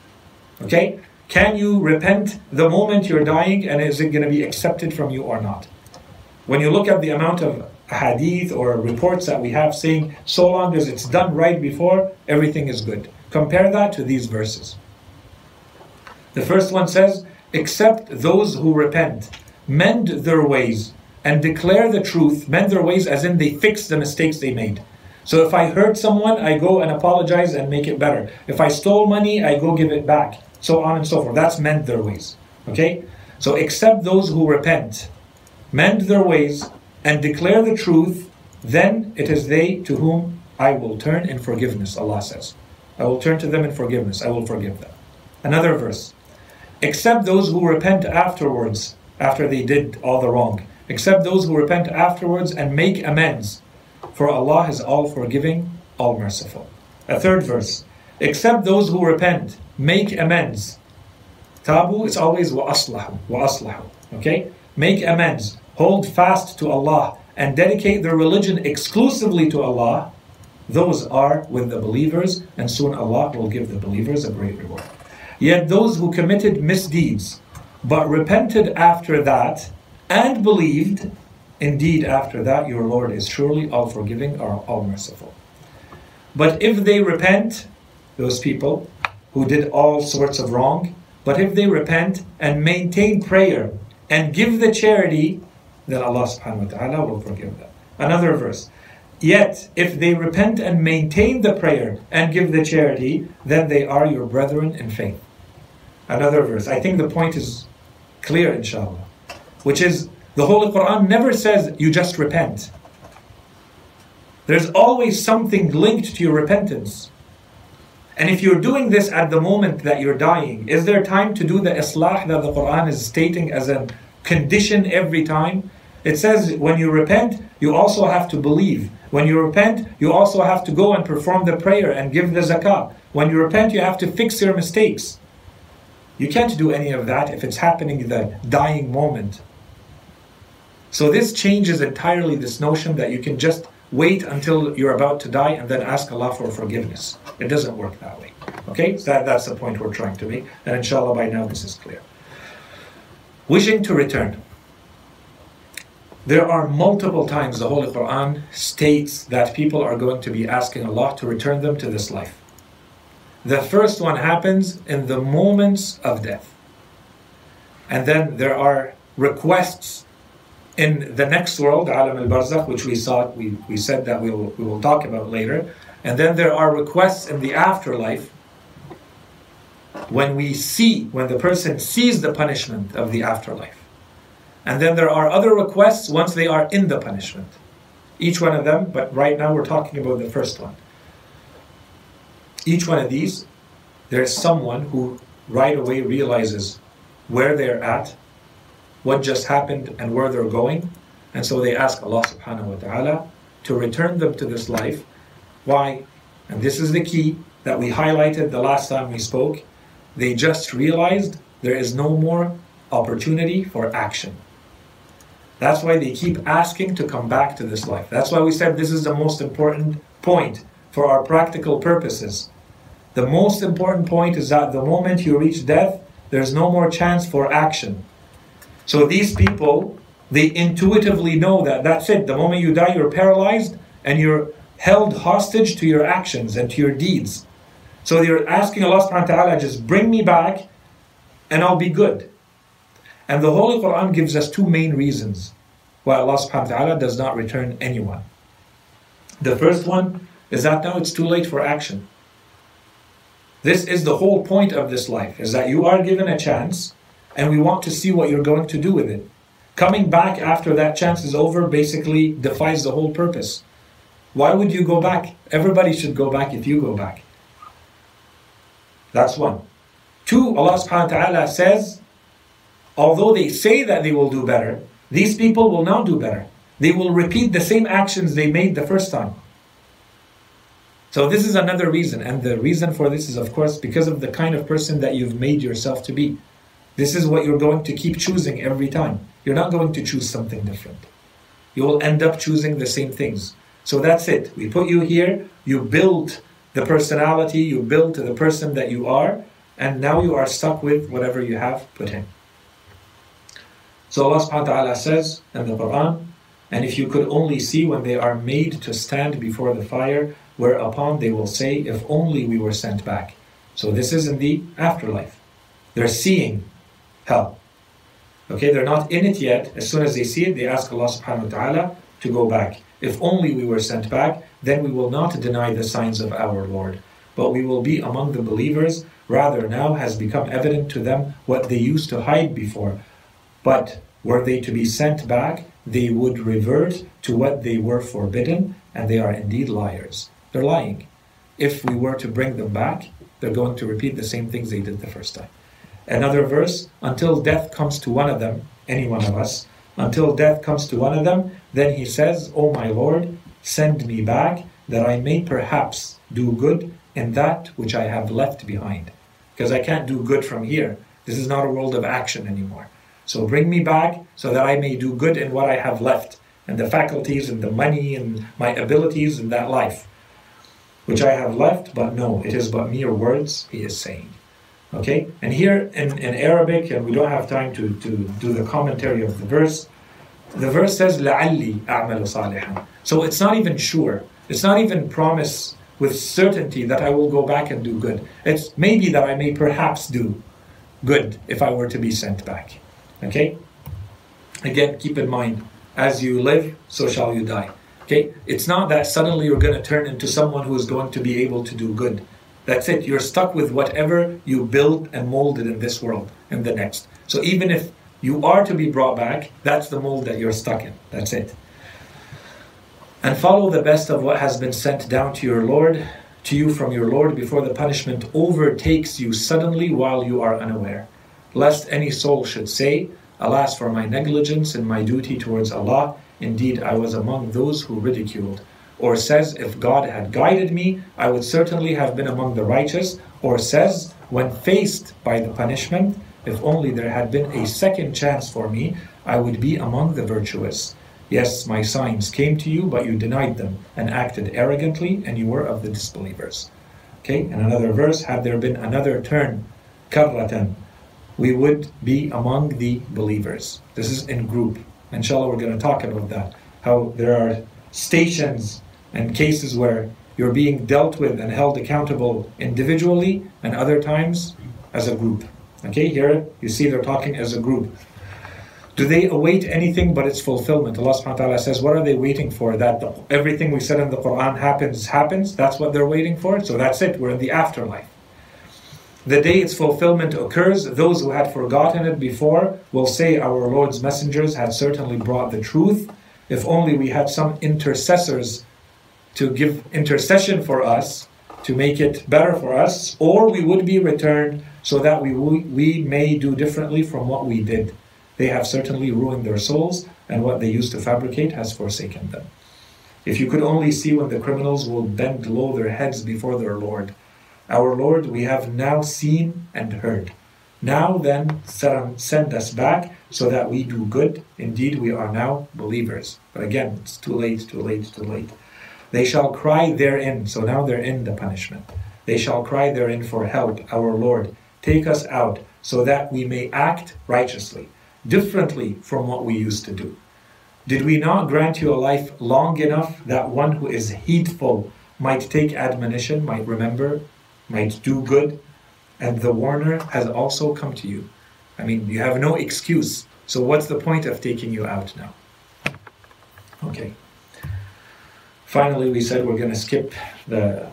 Okay? Can you repent the moment you're dying, and is it going to be accepted from you or not? When you look at the amount of hadith or reports that we have saying, so long as it's done right before, everything is good. Compare that to these verses. The first one says, except those who repent, mend their ways, and declare the truth, mend their ways as in they fix the mistakes they made. So if I hurt someone, I go and apologize and make it better. If I stole money, I go give it back. So on and so forth. That's mend their ways. Okay? So except those who repent, mend their ways, and declare the truth, then it is they to whom I will turn in forgiveness, Allah says. I will turn to them in forgiveness. I will forgive them. Another verse. Except those who repent afterwards, after they did all the wrong. Except those who repent afterwards and make amends. For Allah is all forgiving, all merciful. A third verse. Except those who repent, make amends. Tabu, it's always wa aslahu. Okay? Make amends. Hold fast to Allah and dedicate their religion exclusively to Allah. Those are with the believers, and soon Allah will give the believers a great reward. Yet those who committed misdeeds, but repented after that and believed, indeed after that your Lord is surely all forgiving or all merciful. But if they repent, those people who did all sorts of wrong, but if they repent and maintain prayer and give the charity, then Allah subhanahu wa ta'ala will forgive them. Another verse. Yet, if they repent and maintain the prayer and give the charity, then they are your brethren in faith. Another verse. I think the point is clear, inshallah. Which is, the Holy Quran never says, you just repent. There's always something linked to your repentance. And if you're doing this at the moment that you're dying, is there time to do the islah that the Quran is stating as a condition every time? It says, when you repent, you also have to believe. When you repent, you also have to go and perform the prayer and give the zakah. When you repent, you have to fix your mistakes. You can't do any of that if it's happening in the dying moment. So this changes entirely this notion that you can just wait until you're about to die and then ask Allah for forgiveness. It doesn't work that way. Okay? So that's the point we're trying to make. And inshallah by now this is clear. Wishing to return. There are multiple times the Holy Quran states that people are going to be asking Allah to return them to this life. The first one happens in the moments of death. And then there are requests in the next world, Alam al-Barzakh, which we said that we will talk about later. And then there are requests in the afterlife when the person sees the punishment of the afterlife. And then there are other requests once they are in the punishment. Each one of them, but right now we're talking about the first one. Each one of these, there is someone who right away realizes where they're at, what just happened, and where they're going. And so they ask Allah subhanahu wa ta'ala to return them to this life. Why? And this is the key that we highlighted the last time we spoke. They just realized there is no more opportunity for action. That's why they keep asking to come back to this life. That's why we said this is the most important point for our practical purposes. The most important point is that the moment you reach death, there's no more chance for action. So these people, they intuitively know that that's it. The moment you die, you're paralyzed and you're held hostage to your actions and to your deeds. So they're asking Allah subhanahu wa ta'ala, just bring me back and I'll be good. And the Holy Quran gives us two main reasons why Allah subhanahu wa ta'ala does not return anyone. The first one is that now it's too late for action. This is the whole point of this life, is that you are given a chance and we want to see what you're going to do with it. Coming back after that chance is over basically defies the whole purpose. Why would you go back? Everybody should go back if you go back. That's one. Two, Allah subhanahu wa ta'ala says, although they say that they will do better, these people will not do better. They will repeat the same actions they made the first time. So this is another reason. And the reason for this is, of course, because of the kind of person that you've made yourself to be. This is what you're going to keep choosing every time. You're not going to choose something different. You will end up choosing the same things. So that's it. We put you here. You build the personality. You build to the person that you are. And now you are stuck with whatever you have put in. So Allah subhanahu wa ta'ala says in the Quran, And if you could only see when they are made to stand before the fire, whereupon they will say, if only we were sent back. So this is in the afterlife. They're seeing hell. Okay, they're not in it yet. As soon as they see it, they ask Allah subhanahu wa ta'ala to go back. If only we were sent back, then we will not deny the signs of our Lord, but we will be among the believers. Rather, now has become evident to them what they used to hide before. But were they to be sent back, they would revert to what they were forbidden, and they are indeed liars. They're lying. If we were to bring them back, they're going to repeat the same things they did the first time. Another verse, until death comes to one of them, any one of us, until death comes to one of them, then he says, O my Lord, send me back, that I may perhaps do good in that which I have left behind. Because I can't do good from here. This is not a world of action anymore. So bring me back so that I may do good in what I have left, and the faculties and the money and my abilities in that life, which I have left, but no, it is but mere words, he is saying. Okay? And here in Arabic, and we don't have time to do the commentary of the verse says, لَعَلِّي أَعْمَلُ صَالِحًا. So it's not even sure. It's not even promise with certainty that I will go back and do good. It's maybe that I may perhaps do good if I were to be sent back. Okay? Again, keep in mind, as you live, so shall you die. Okay? It's not that suddenly you're going to turn into someone who is going to be able to do good. That's it. You're stuck with whatever you build and molded in this world and the next. So even if you are to be brought back, that's the mold that you're stuck in. That's it. And follow the best of what has been sent down to your Lord, to you from your Lord, before the punishment overtakes you suddenly while you are unaware. Lest any soul should say, alas for my negligence and my duty towards Allah, indeed I was among those who ridiculed. Or says, if God had guided me, I would certainly have been among the righteous. Or says, when faced by the punishment, if only there had been a second chance for me, I would be among the virtuous. Yes, my signs came to you, but you denied them and acted arrogantly, and you were of the disbelievers. Okay, and another verse, had there been another turn, karratan, we would be among the believers. This is in group. Inshallah, we're going to talk about that. How there are stations and cases where you're being dealt with and held accountable individually, and other times as a group. Okay, here you see they're talking as a group. Do they await anything but its fulfillment? Allah subhanahu wa ta'ala says, what are they waiting for? That everything we said in the Quran happens. That's what they're waiting for. So that's it. We're in the afterlife. The day its fulfillment occurs, those who had forgotten it before will say, our Lord's messengers had certainly brought the truth. If only we had some intercessors to give intercession for us, to make it better for us, or we would be returned so that we may do differently from what we did. They have certainly ruined their souls, and what they used to fabricate has forsaken them. If you could only see when the criminals will bend low their heads before their Lord. Our Lord, we have now seen and heard. Now then, send us back so that we do good. Indeed, we are now believers. But again, it's too late. They shall cry therein. So now they're in the punishment. They shall cry therein for help. Our Lord, take us out so that we may act righteously, differently from what we used to do. Did we not grant you a life long enough that one who is heedful might take admonition, might remember, might do good, and the warner has also come to you. I mean, you have no excuse. So what's the point of taking you out now? Okay. Finally, we said we're going to skip the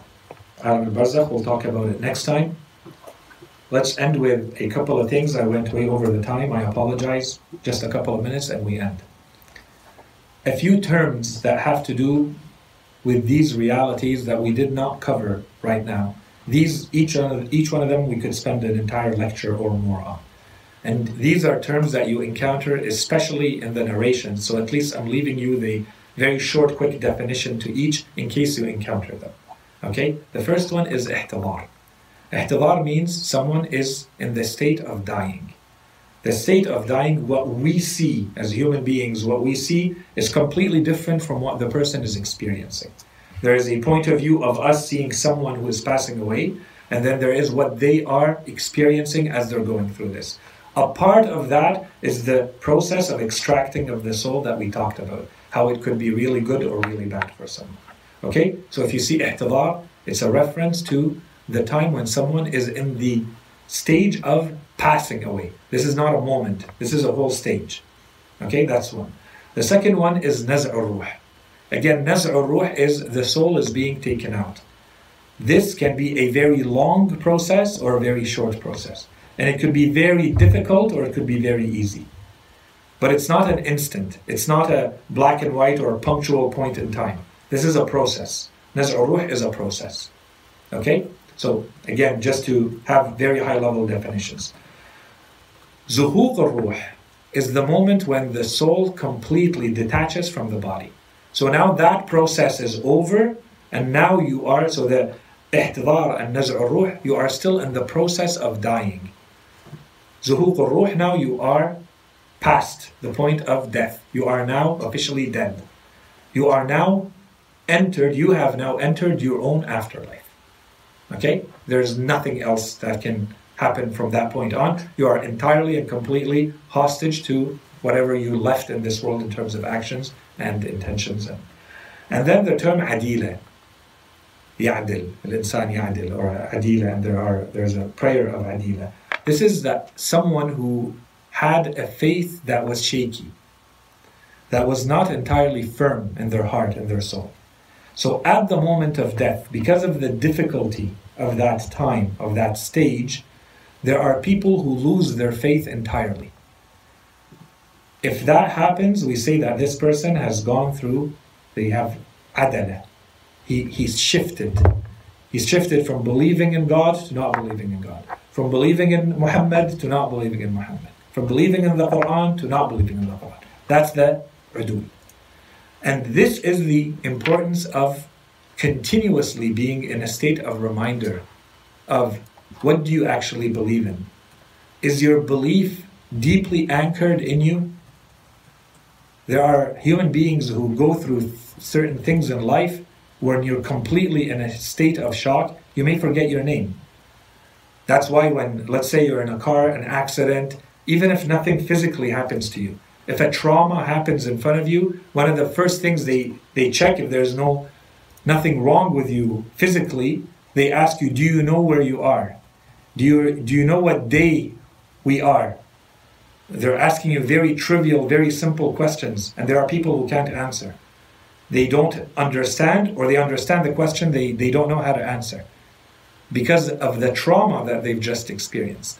Alam al-Barzakh. We'll talk about it next time. Let's end with a couple of things. I went way over the time. I apologize. Just a couple of minutes and we end. A few terms that have to do with these realities that we did not cover right now. These, each one of them we could spend an entire lecture or more on. And these are terms that you encounter, especially in the narration. So at least I'm leaving you the very short, quick definition to each in case you encounter them. Okay? The first one is ihtilar. Ihtilar means someone is in the state of dying. The state of dying, what we see as human beings, what we see is completely different from what the person is experiencing. There is a point of view of us seeing someone who is passing away, and then there is what they are experiencing as they're going through this. A part of that is the process of extracting of the soul that we talked about. how it could be really good or really bad for someone. Okay? So if you see ihtidar, it's a reference to the time when someone is in the stage of passing away. This is not a moment. This is a whole stage. Okay? That's one. The second one is naz'ur ruh. Again, naz'ur ruh is the soul is being taken out. This can be a very long process or a very short process. And it could be very difficult or it could be very easy. But it's not an instant. It's not a black and white or a punctual point in time. This is a process. Naz'ur ruh is a process. Okay? So, again, just to have very high-level definitions. Zuhuq al-ruh is the moment when the soul completely detaches from the body. So now that process is over, and now you are, so the ihtidar and naz'ur ruh, you are still in the process of dying. Zuhuq al-ruh, now you are past the point of death. You are now officially dead. You are now entered, you have now entered your own afterlife. Okay? There's nothing else that can happen from that point on. You are entirely and completely hostage to whatever you left in this world in terms of actions and intentions. And then the term adila. Ya'dil. Al-insan ya'dil. Or adila. And there's a prayer of adila. This is that someone who had a faith that was shaky. That was not entirely firm in their heart and their soul. So at the moment of death, because of the difficulty of that time, of that stage, there are people who lose their faith entirely. If that happens, we say that this person has gone through, they have adala. He's shifted. He's shifted from believing in God to not believing in God. From believing in Muhammad to not believing in Muhammad. From believing in the Quran to not believing in the Quran. That's the udul. And this is the importance of continuously being in a state of reminder of what do you actually believe in. Is your belief deeply anchored in you? There are human beings who go through certain things in life when you're completely in a state of shock, you may forget your name. That's why when, let's say you're in a car, an accident, even if nothing physically happens to you, if a trauma happens in front of you, one of the first things they check if there's nothing wrong with you physically, they ask you, do you know where you are? Do you know what day we are? They're asking you very trivial, very simple questions, and there are people who can't answer. They don't understand, or they understand the question, they don't know how to answer because of the trauma that they've just experienced.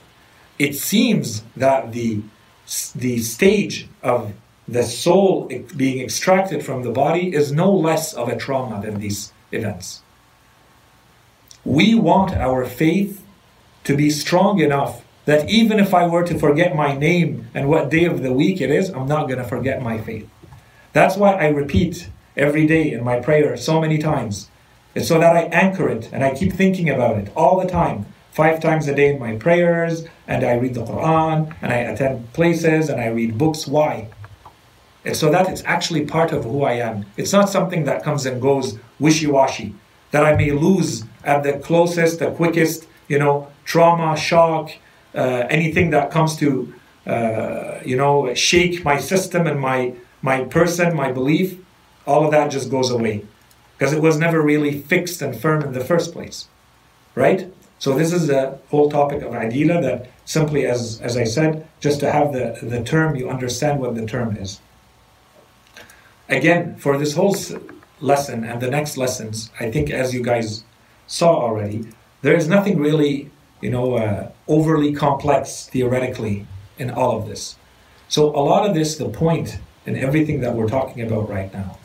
It seems that the stage of the soul being extracted from the body is no less of a trauma than these events. We want our faith to be strong enough that even if I were to forget my name and what day of the week it is, I'm not going to forget my faith. That's why I repeat every day in my prayer so many times. It's so that I anchor it and I keep thinking about it all the time. 5 times a day in my prayers, and I read the Quran, and I attend places, and I read books. Why? It's so that it's actually part of who I am. It's not something that comes and goes wishy-washy, that I may lose at the closest, the quickest, trauma, shock, anything that comes to, shake my system and my person, my belief. All of that just goes away because it was never really fixed and firm in the first place, right? So this is the whole topic of adila, that simply, as I said, just to have the term, you understand what the term is. Again, for this whole lesson and the next lessons, I think as you guys saw already, there is nothing really, overly complex theoretically in all of this. So a lot of this, the point in everything that we're talking about right now,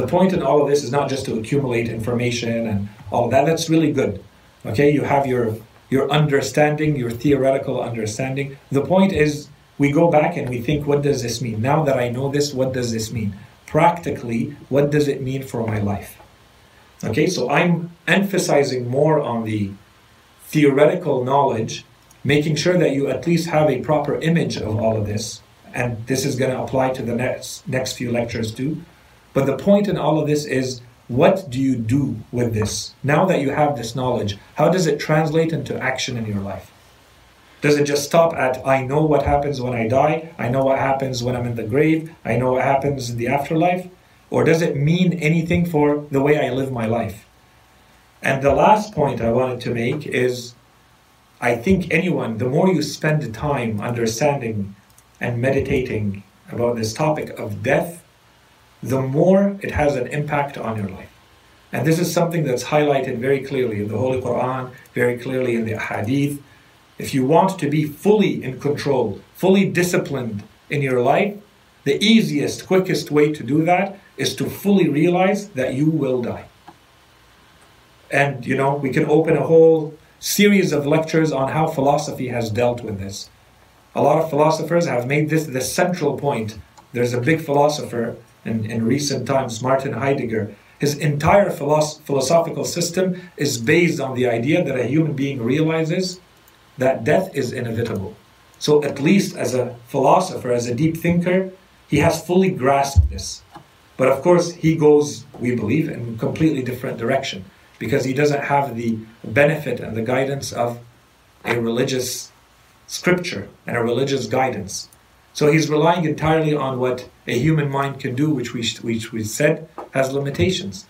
the point in all of this is not just to accumulate information and all of that. That's really good. Okay, you have your understanding, your theoretical understanding. The point is, we go back and we think, what does this mean? Now that I know this, what does this mean? Practically, what does it mean for my life? Okay, so I'm emphasizing more on the theoretical knowledge, making sure that you at least have a proper image of all of this. And this is going to apply to the next few lectures too. But the point in all of this is, what do you do with this? Now that you have this knowledge, how does it translate into action in your life? Does it just stop at, I know what happens when I die, I know what happens when I'm in the grave, I know what happens in the afterlife? Or does it mean anything for the way I live my life? And the last point I wanted to make is, I think anyone, the more you spend time understanding and meditating about this topic of death, the more it has an impact on your life. And this is something that's highlighted very clearly in the Holy Quran, very clearly in the Hadith. If you want to be fully in control, fully disciplined in your life, the easiest, quickest way to do that is to fully realize that you will die. And, you know, we can open a whole series of lectures on how philosophy has dealt with this. A lot of philosophers have made this the central point. There's a big philosopher in recent times, Martin Heidegger. His entire philosophical system is based on the idea that a human being realizes that death is inevitable. So at least as a philosopher, as a deep thinker, he has fully grasped this. But of course, he goes, we believe, in a completely different direction, because he doesn't have the benefit and the guidance of a religious scripture and a religious guidance. So he's relying entirely on what a human mind can do, which we said has limitations.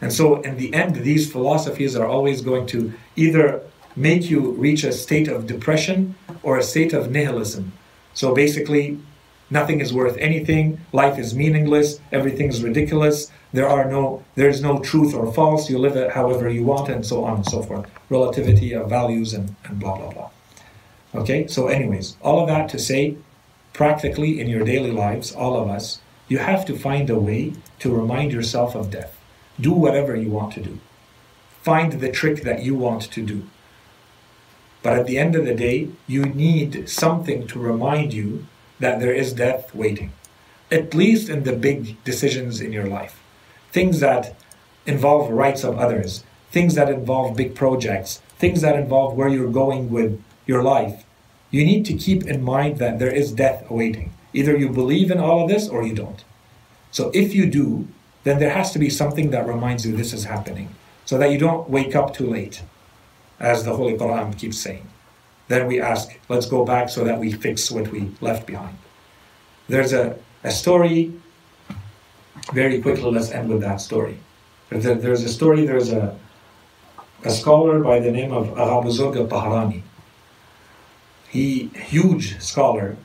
And so in the end, these philosophies are always going to either make you reach a state of depression or a state of nihilism. So basically, nothing is worth anything, life is meaningless, everything's ridiculous, there is no truth or false, you live it however you want, and so on and so forth. Relativity of values and blah, blah, blah. Okay, so anyways, all of that to say, practically in your daily lives, all of us, you have to find a way to remind yourself of death. Do whatever you want to do. Find the trick that you want to do. But at the end of the day, you need something to remind you that there is death waiting, at least in the big decisions in your life. Things that involve rights of others, things that involve big projects, things that involve where you're going with your life. You need to keep in mind that there is death awaiting. Either you believe in all of this or you don't. So if you do, then there has to be something that reminds you this is happening, so that you don't wake up too late, as the Holy Quran keeps saying. Then we ask, let's go back so that we fix what we left behind. There's a story, very quickly, let's end with that story. There's a scholar by the name of Agha Buzurg al-Tahrani. He, huge scholar,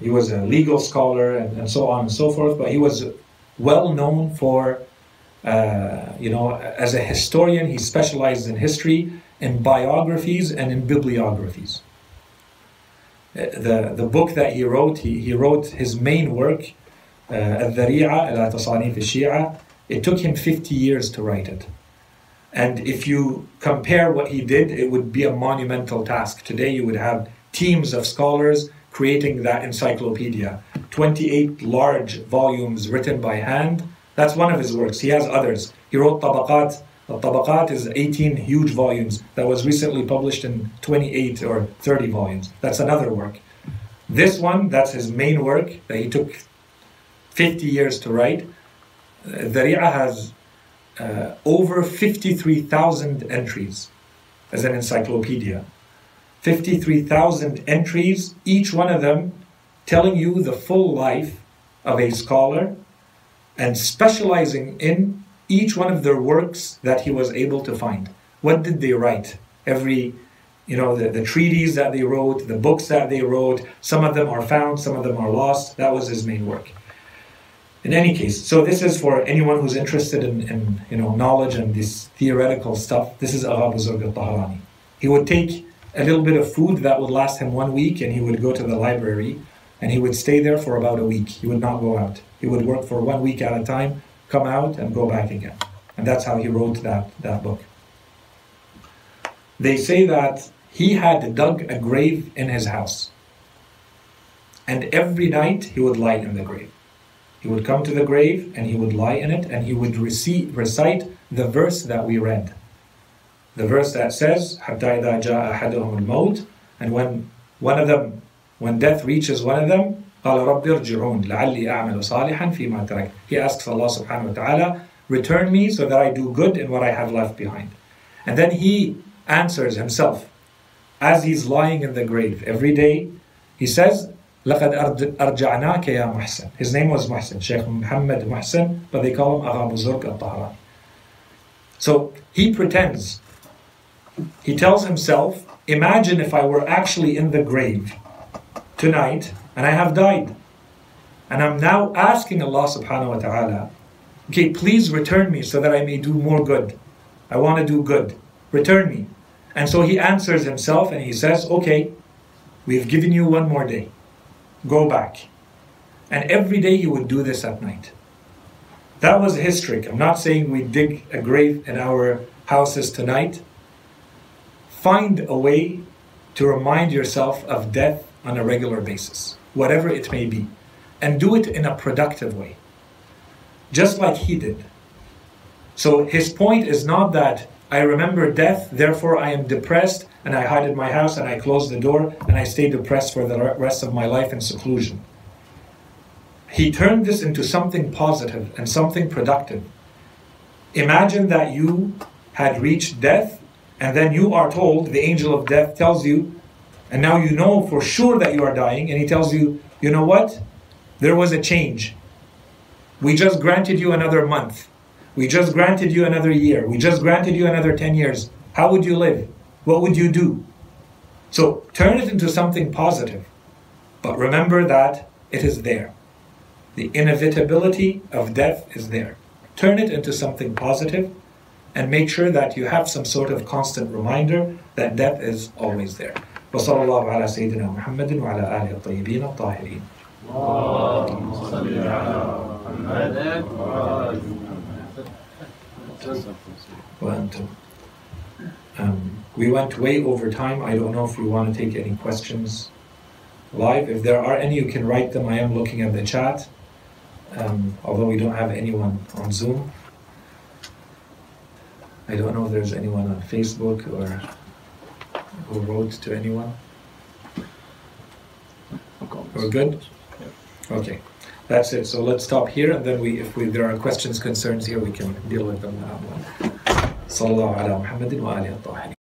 he was a legal scholar and so on and so forth, but he was well known for, as a historian, he specialized in history, in biographies and in bibliographies. The book that he wrote his main work, Al-Dhari'a ila Tasanif al-Shia, it took him 50 years to write it. And if you compare what he did, it would be a monumental task. Today you would have teams of scholars creating that encyclopedia. 28 large volumes written by hand. That's one of his works. He has others. He wrote Tabaqat. Al-Tabaqat is 18 huge volumes that was recently published in 28 or 30 volumes. That's another work. This one, that's his main work that he took 50 years to write. Dhari'a has over 53,000 entries as an encyclopedia. 53,000 entries, each one of them telling you the full life of a scholar and specializing in each one of their works that he was able to find. What did they write? The treatises that they wrote, the books that they wrote, some of them are found, some of them are lost. That was his main work. In any case, so this is for anyone who's interested in knowledge and this theoretical stuff. This is Agha Buzurg al-Tahrani. He would take a little bit of food that would last him 1 week, and he would go to the library, and he would stay there for about a week. He would not go out. He would work for 1 week at a time, come out and go back again. And that's how he wrote that book. They say that he had dug a grave in his house. And every night he would lie in the grave. He would come to the grave and he would lie in it and he would recite the verse that we read. The verse that says, حَتَّى إِذَا جَاءَ أَحَدُهُمُ الْمَوْتُ, and when death reaches one of them, he asks Allah subhanahu wa ta'ala, return me so that I do good in what I have left behind. And then he answers himself as he's lying in the grave every day. He says, لَقَدْ أَرْجَعْنَاكَ يَا Muhsin. His name was Muhsin, Sheikh Muhammad Muhsin, but they call him Agha Buzurg al-Tahrani. So he pretends. He tells himself, imagine if I were actually in the grave tonight and I have died. And I'm now asking Allah subhanahu wa ta'ala, okay, please return me so that I may do more good. I want to do good. Return me. And so he answers himself and he says, okay, we've given you one more day. Go back. And every day you would do this at night. That was his trick. I'm not saying we dig a grave in our houses tonight. Find a way to remind yourself of death on a regular basis, whatever it may be. And do it in a productive way, just like he did. So his point is not that I remember death, therefore I am depressed, and I hide in my house, and I close the door, and I stay depressed for the rest of my life in seclusion. He turned this into something positive and something productive. Imagine that you had reached death, and then you are told, the angel of death tells you, and now you know for sure that you are dying, and he tells you, you know what? There was a change. We just granted you another month. We just granted you another year. We just granted you another 10 years. How would you live? What would you do? So turn it into something positive. But remember that it is there. The inevitability of death is there. Turn it into something positive and make sure that you have some sort of constant reminder that death is always there. وَصَلَى اللَّهُ عَلَى سَيِّدِنَا مُحَمَّدٍ وَعَلَى آلِهِ الطَّيِّبِينَ الطَّاهِرِينَ. اللهم صل على محمد وعلى محمد. We went way over time. I don't know if you want to take any questions live. If there are any, you can write them. I am looking at the chat, although we don't have anyone on Zoom. I don't know if there's anyone on Facebook or who wrote to anyone. We're good? Okay, that's it. So let's stop here, and then if there are questions, concerns here, we can deal with them now. Sallallahu ala Muhammadin wa alihi at-Tahirin.